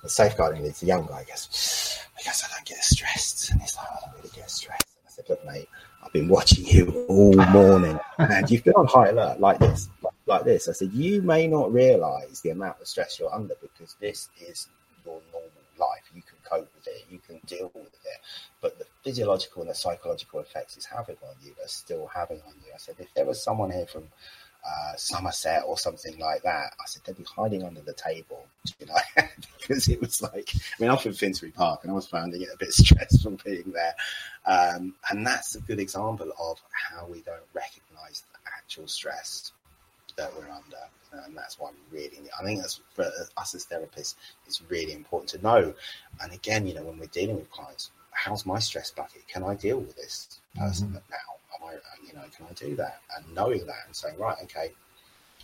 The safeguarding lead, the young guy, goes, I guess I don't get stressed. And he's like, I don't really get stressed. And I said, look, mate, I've been watching you all morning, and you've been on high alert like this, like, like this. I said, you may not realise the amount of stress you're under, because this is your normal life. You can cope with it, you can deal with it, but the physiological and the psychological effects it's having on you are still having on you. I said, if there was someone here from uh, Somerset or something like that, I said, they'd be hiding under the table, you know, because it was like, I mean, I'm from Finsbury Park, and I was finding it a bit stressful being there. Um, and that's a good example of how we don't recognise the actual stress that we're under. And that's why we really, I think that's for us as therapists, it's really important to know. And again, you know, when we're dealing with clients, how's my stress bucket? Can I deal with this person mm-hmm. now? Am I, you know, can I do that? And knowing that and saying, right, okay.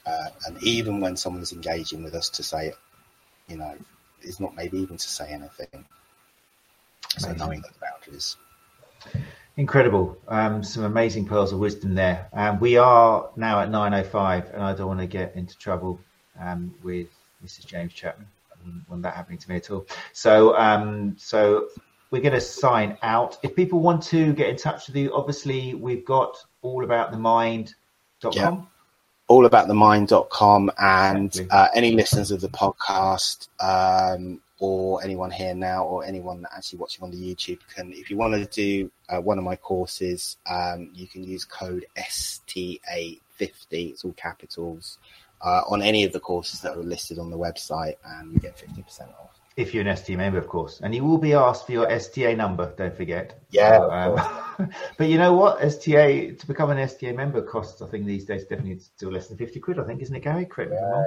Uh, and even when someone's engaging with us to say, you know, it's not maybe even to say anything. So amazing. Knowing the boundaries. Incredible. Um, some amazing pearls of wisdom there. Um, we are now at nine oh five, and I don't want to get into trouble um, with Missus James Chapman. I wouldn't want that happening to me at all. So, um, so we're going to sign out. If people want to get in touch with you, obviously we've got all about the mind dot com. Yeah. all about the mind dot com, and exactly. uh, any listeners of the podcast, um, or anyone here now, or anyone that actually watching on the YouTube, can, if you want to do uh, one of my courses, um, you can use code S T A fifty, it's all capitals, uh, on any of the courses that are listed on the website, and you get fifty percent off. If you're an S T A member, of course. And you will be asked for your S T A number, don't forget. Yeah. Um, but you know what? S T A, to become an S T A member costs, I think these days, definitely still less than fifty quid, I think, isn't it, Gary? Yeah.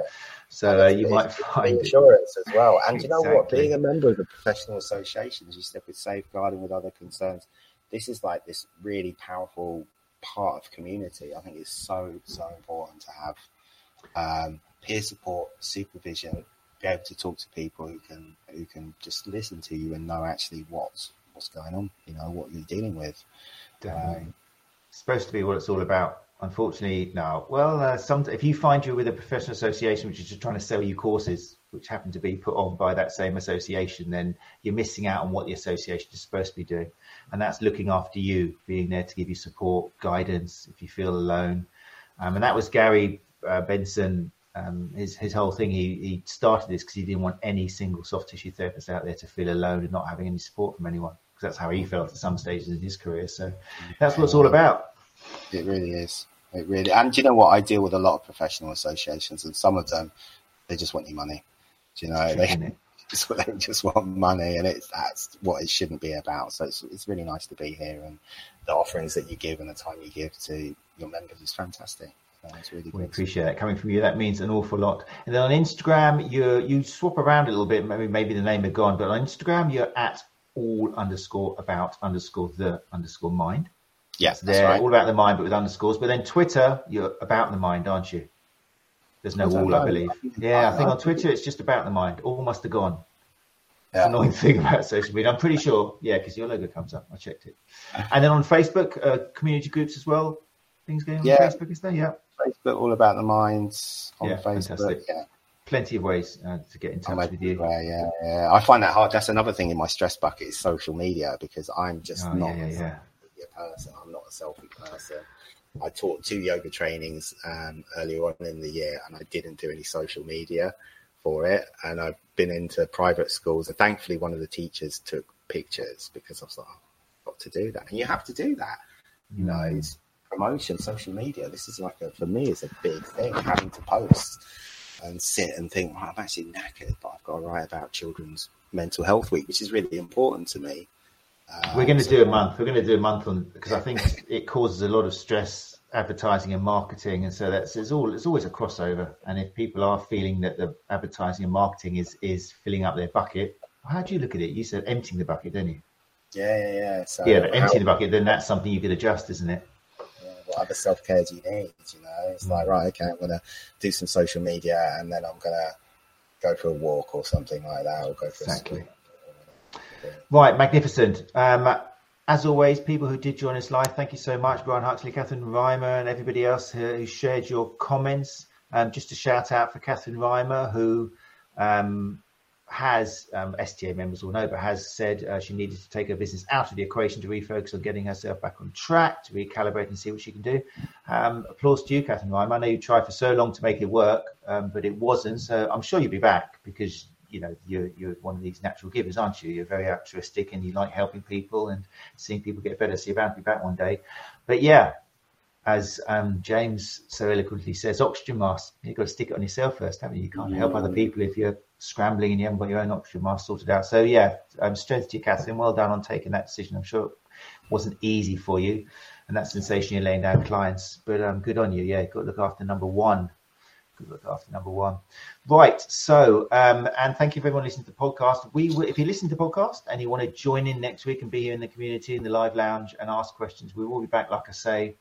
So uh, you it's, might it's find insurance it. As well. And exactly. You know what? Being a member of the professional association, as you said, with safeguarding, with other concerns, this is like this really powerful part of community. I think it's so, so important to have um, peer support, supervision, be able to talk to people who can who can just listen to you and know actually what's what's going on, you know, what you're dealing with. Um, it's supposed to be what it's all about. Unfortunately, no. Well, uh, some if you find you're with a professional association which is just trying to sell you courses which happen to be put on by that same association, then you're missing out on what the association is supposed to be doing. And that's looking after you, being there to give you support, guidance, if you feel alone. Um, and that was Gary uh, Benson. Um, his his whole thing, he, he started this because he didn't want any single soft tissue therapist out there to feel alone and not having any support from anyone, because that's how he felt at some stages in his career. So that's what it's all about. It really is. It really. And do you know what? I deal with a lot of professional associations, and some of them, they just want your money. Do you know? They just, they just want money, and it's that's what it shouldn't be about. So it's it's really nice to be here, and the offerings that you give and the time you give to your members is fantastic. That's really we good. Appreciate that coming from you. That means an awful lot. And then on Instagram, you you swap around a little bit. Maybe maybe the name had gone, but on Instagram, you're at all underscore about underscore the underscore mind. Yes, that's right. All about the mind, but with underscores. But then Twitter, you're about the mind, aren't you? There's no all, I believe. Yeah, I think on Twitter, it's just about the mind. All must have gone. That's the annoying thing about social media. I'm pretty sure. Yeah, because your logo comes up. I checked it. And then on Facebook, uh, community groups as well. Things going on yeah. on Facebook, is there? Yeah. Facebook, all about the minds on yeah, Facebook. Fantastic. Yeah, plenty of ways uh, to get in touch I'm with you. Yeah, yeah, I find that hard. That's another thing in my stress bucket is social media, because I'm just oh, not yeah, a yeah. media person. I'm not a selfie person. I taught two yoga trainings um, earlier on in the year, and I didn't do any social media for it. And I've been into private schools, and thankfully, one of the teachers took pictures, because I was like, oh, I've got to do that, and you have to do that, you mm. know. It's, promotion, social media, this is like a, for me, it's a big thing, having to post and sit and think, well, I'm actually knackered, but I've got to write about Children's Mental Health Week, which is really important to me. Um, we're going to so, do a month. We're going to do a month on, because I think it causes a lot of stress, advertising and marketing, and so that's it's all. It's always a crossover. And if people are feeling that the advertising and marketing is is filling up their bucket, how do you look at it? You said emptying the bucket, didn't you? Yeah, yeah, yeah. So, yeah, but emptying the bucket, then that's something you could adjust, isn't it? Yeah, what other self care do you need? You know, it's mm-hmm. like, right, okay, I'm going to do some social media, and then I'm going to go for a walk or something like that, or go for exactly. a swim. Right, magnificent. Um, as always, people who did join us live, thank you so much, Brian Huxley, Catherine Reimer, and everybody else who, who shared your comments. Um, just a shout out for Catherine Reimer, who um, has, um, S T A members will know, but has said uh, she needed to take her business out of the equation to refocus on getting herself back on track, to recalibrate and see what she can do. Um, applause to you, Catherine Reimer. I know you tried for so long to make it work, um, but it wasn't. So I'm sure you'll be back, because you know, you're, you're one of these natural givers, aren't you? You're very altruistic and you like helping people and seeing people get better. So you're bound to be back one day. But yeah, as um, James so eloquently says, oxygen mask, you've got to stick it on yourself first, haven't you? You can't yeah. help other people if you're scrambling and you haven't got your own oxygen mask sorted out. So yeah, um, strength to you, Catherine. Well done on taking that decision. I'm sure it wasn't easy for you. And that sensation you're laying down clients, but um, good on you. Yeah, you've got to look after number one. Look after number one. Right, so um and thank you for everyone listening to the podcast. We will, if you listen to the podcast and you want to join in next week and be here in the community in the live lounge and ask questions, we will be back, like I say,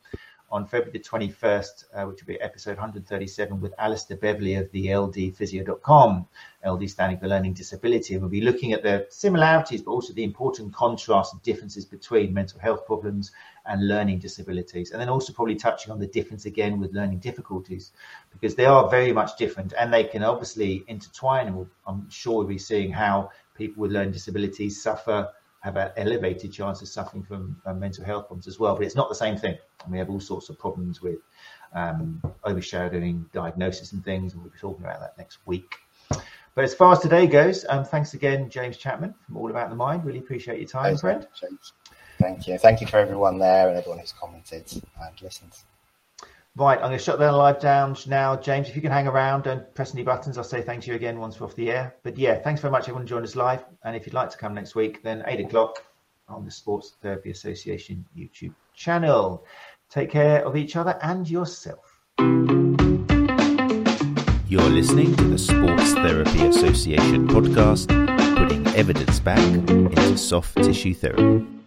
on February the twenty-first, uh, which will be episode one hundred thirty-seven with Alistair Beverley of the L D physio dot com, L D standing for learning disability. And we'll be looking at the similarities, but also the important contrasts and differences between mental health problems and learning disabilities. And then also probably touching on the difference again with learning difficulties, because they are very much different and they can obviously intertwine. And we'll, I'm sure we'll be seeing how people with learning disabilities suffer have an elevated chance of suffering from uh, mental health problems as well, but it's not the same thing. And we have all sorts of problems with um, overshadowing diagnosis and things, and we'll be talking about that next week. But as far as today goes, um, thanks again, James Chapman from All About the Mind. Really appreciate your time, thanks, friend. James. Thank you. Thank you for everyone there and everyone who's commented and listened. Right, I'm going to shut the live down now. James, if you can hang around, don't press any buttons. I'll say thank you again once we're off the air. But yeah, thanks very much, everyone, who joined us live. And if you'd like to come next week, then eight o'clock on the Sports Therapy Association YouTube channel. Take care of each other and yourself. You're listening to the Sports Therapy Association podcast, putting evidence back into soft tissue therapy.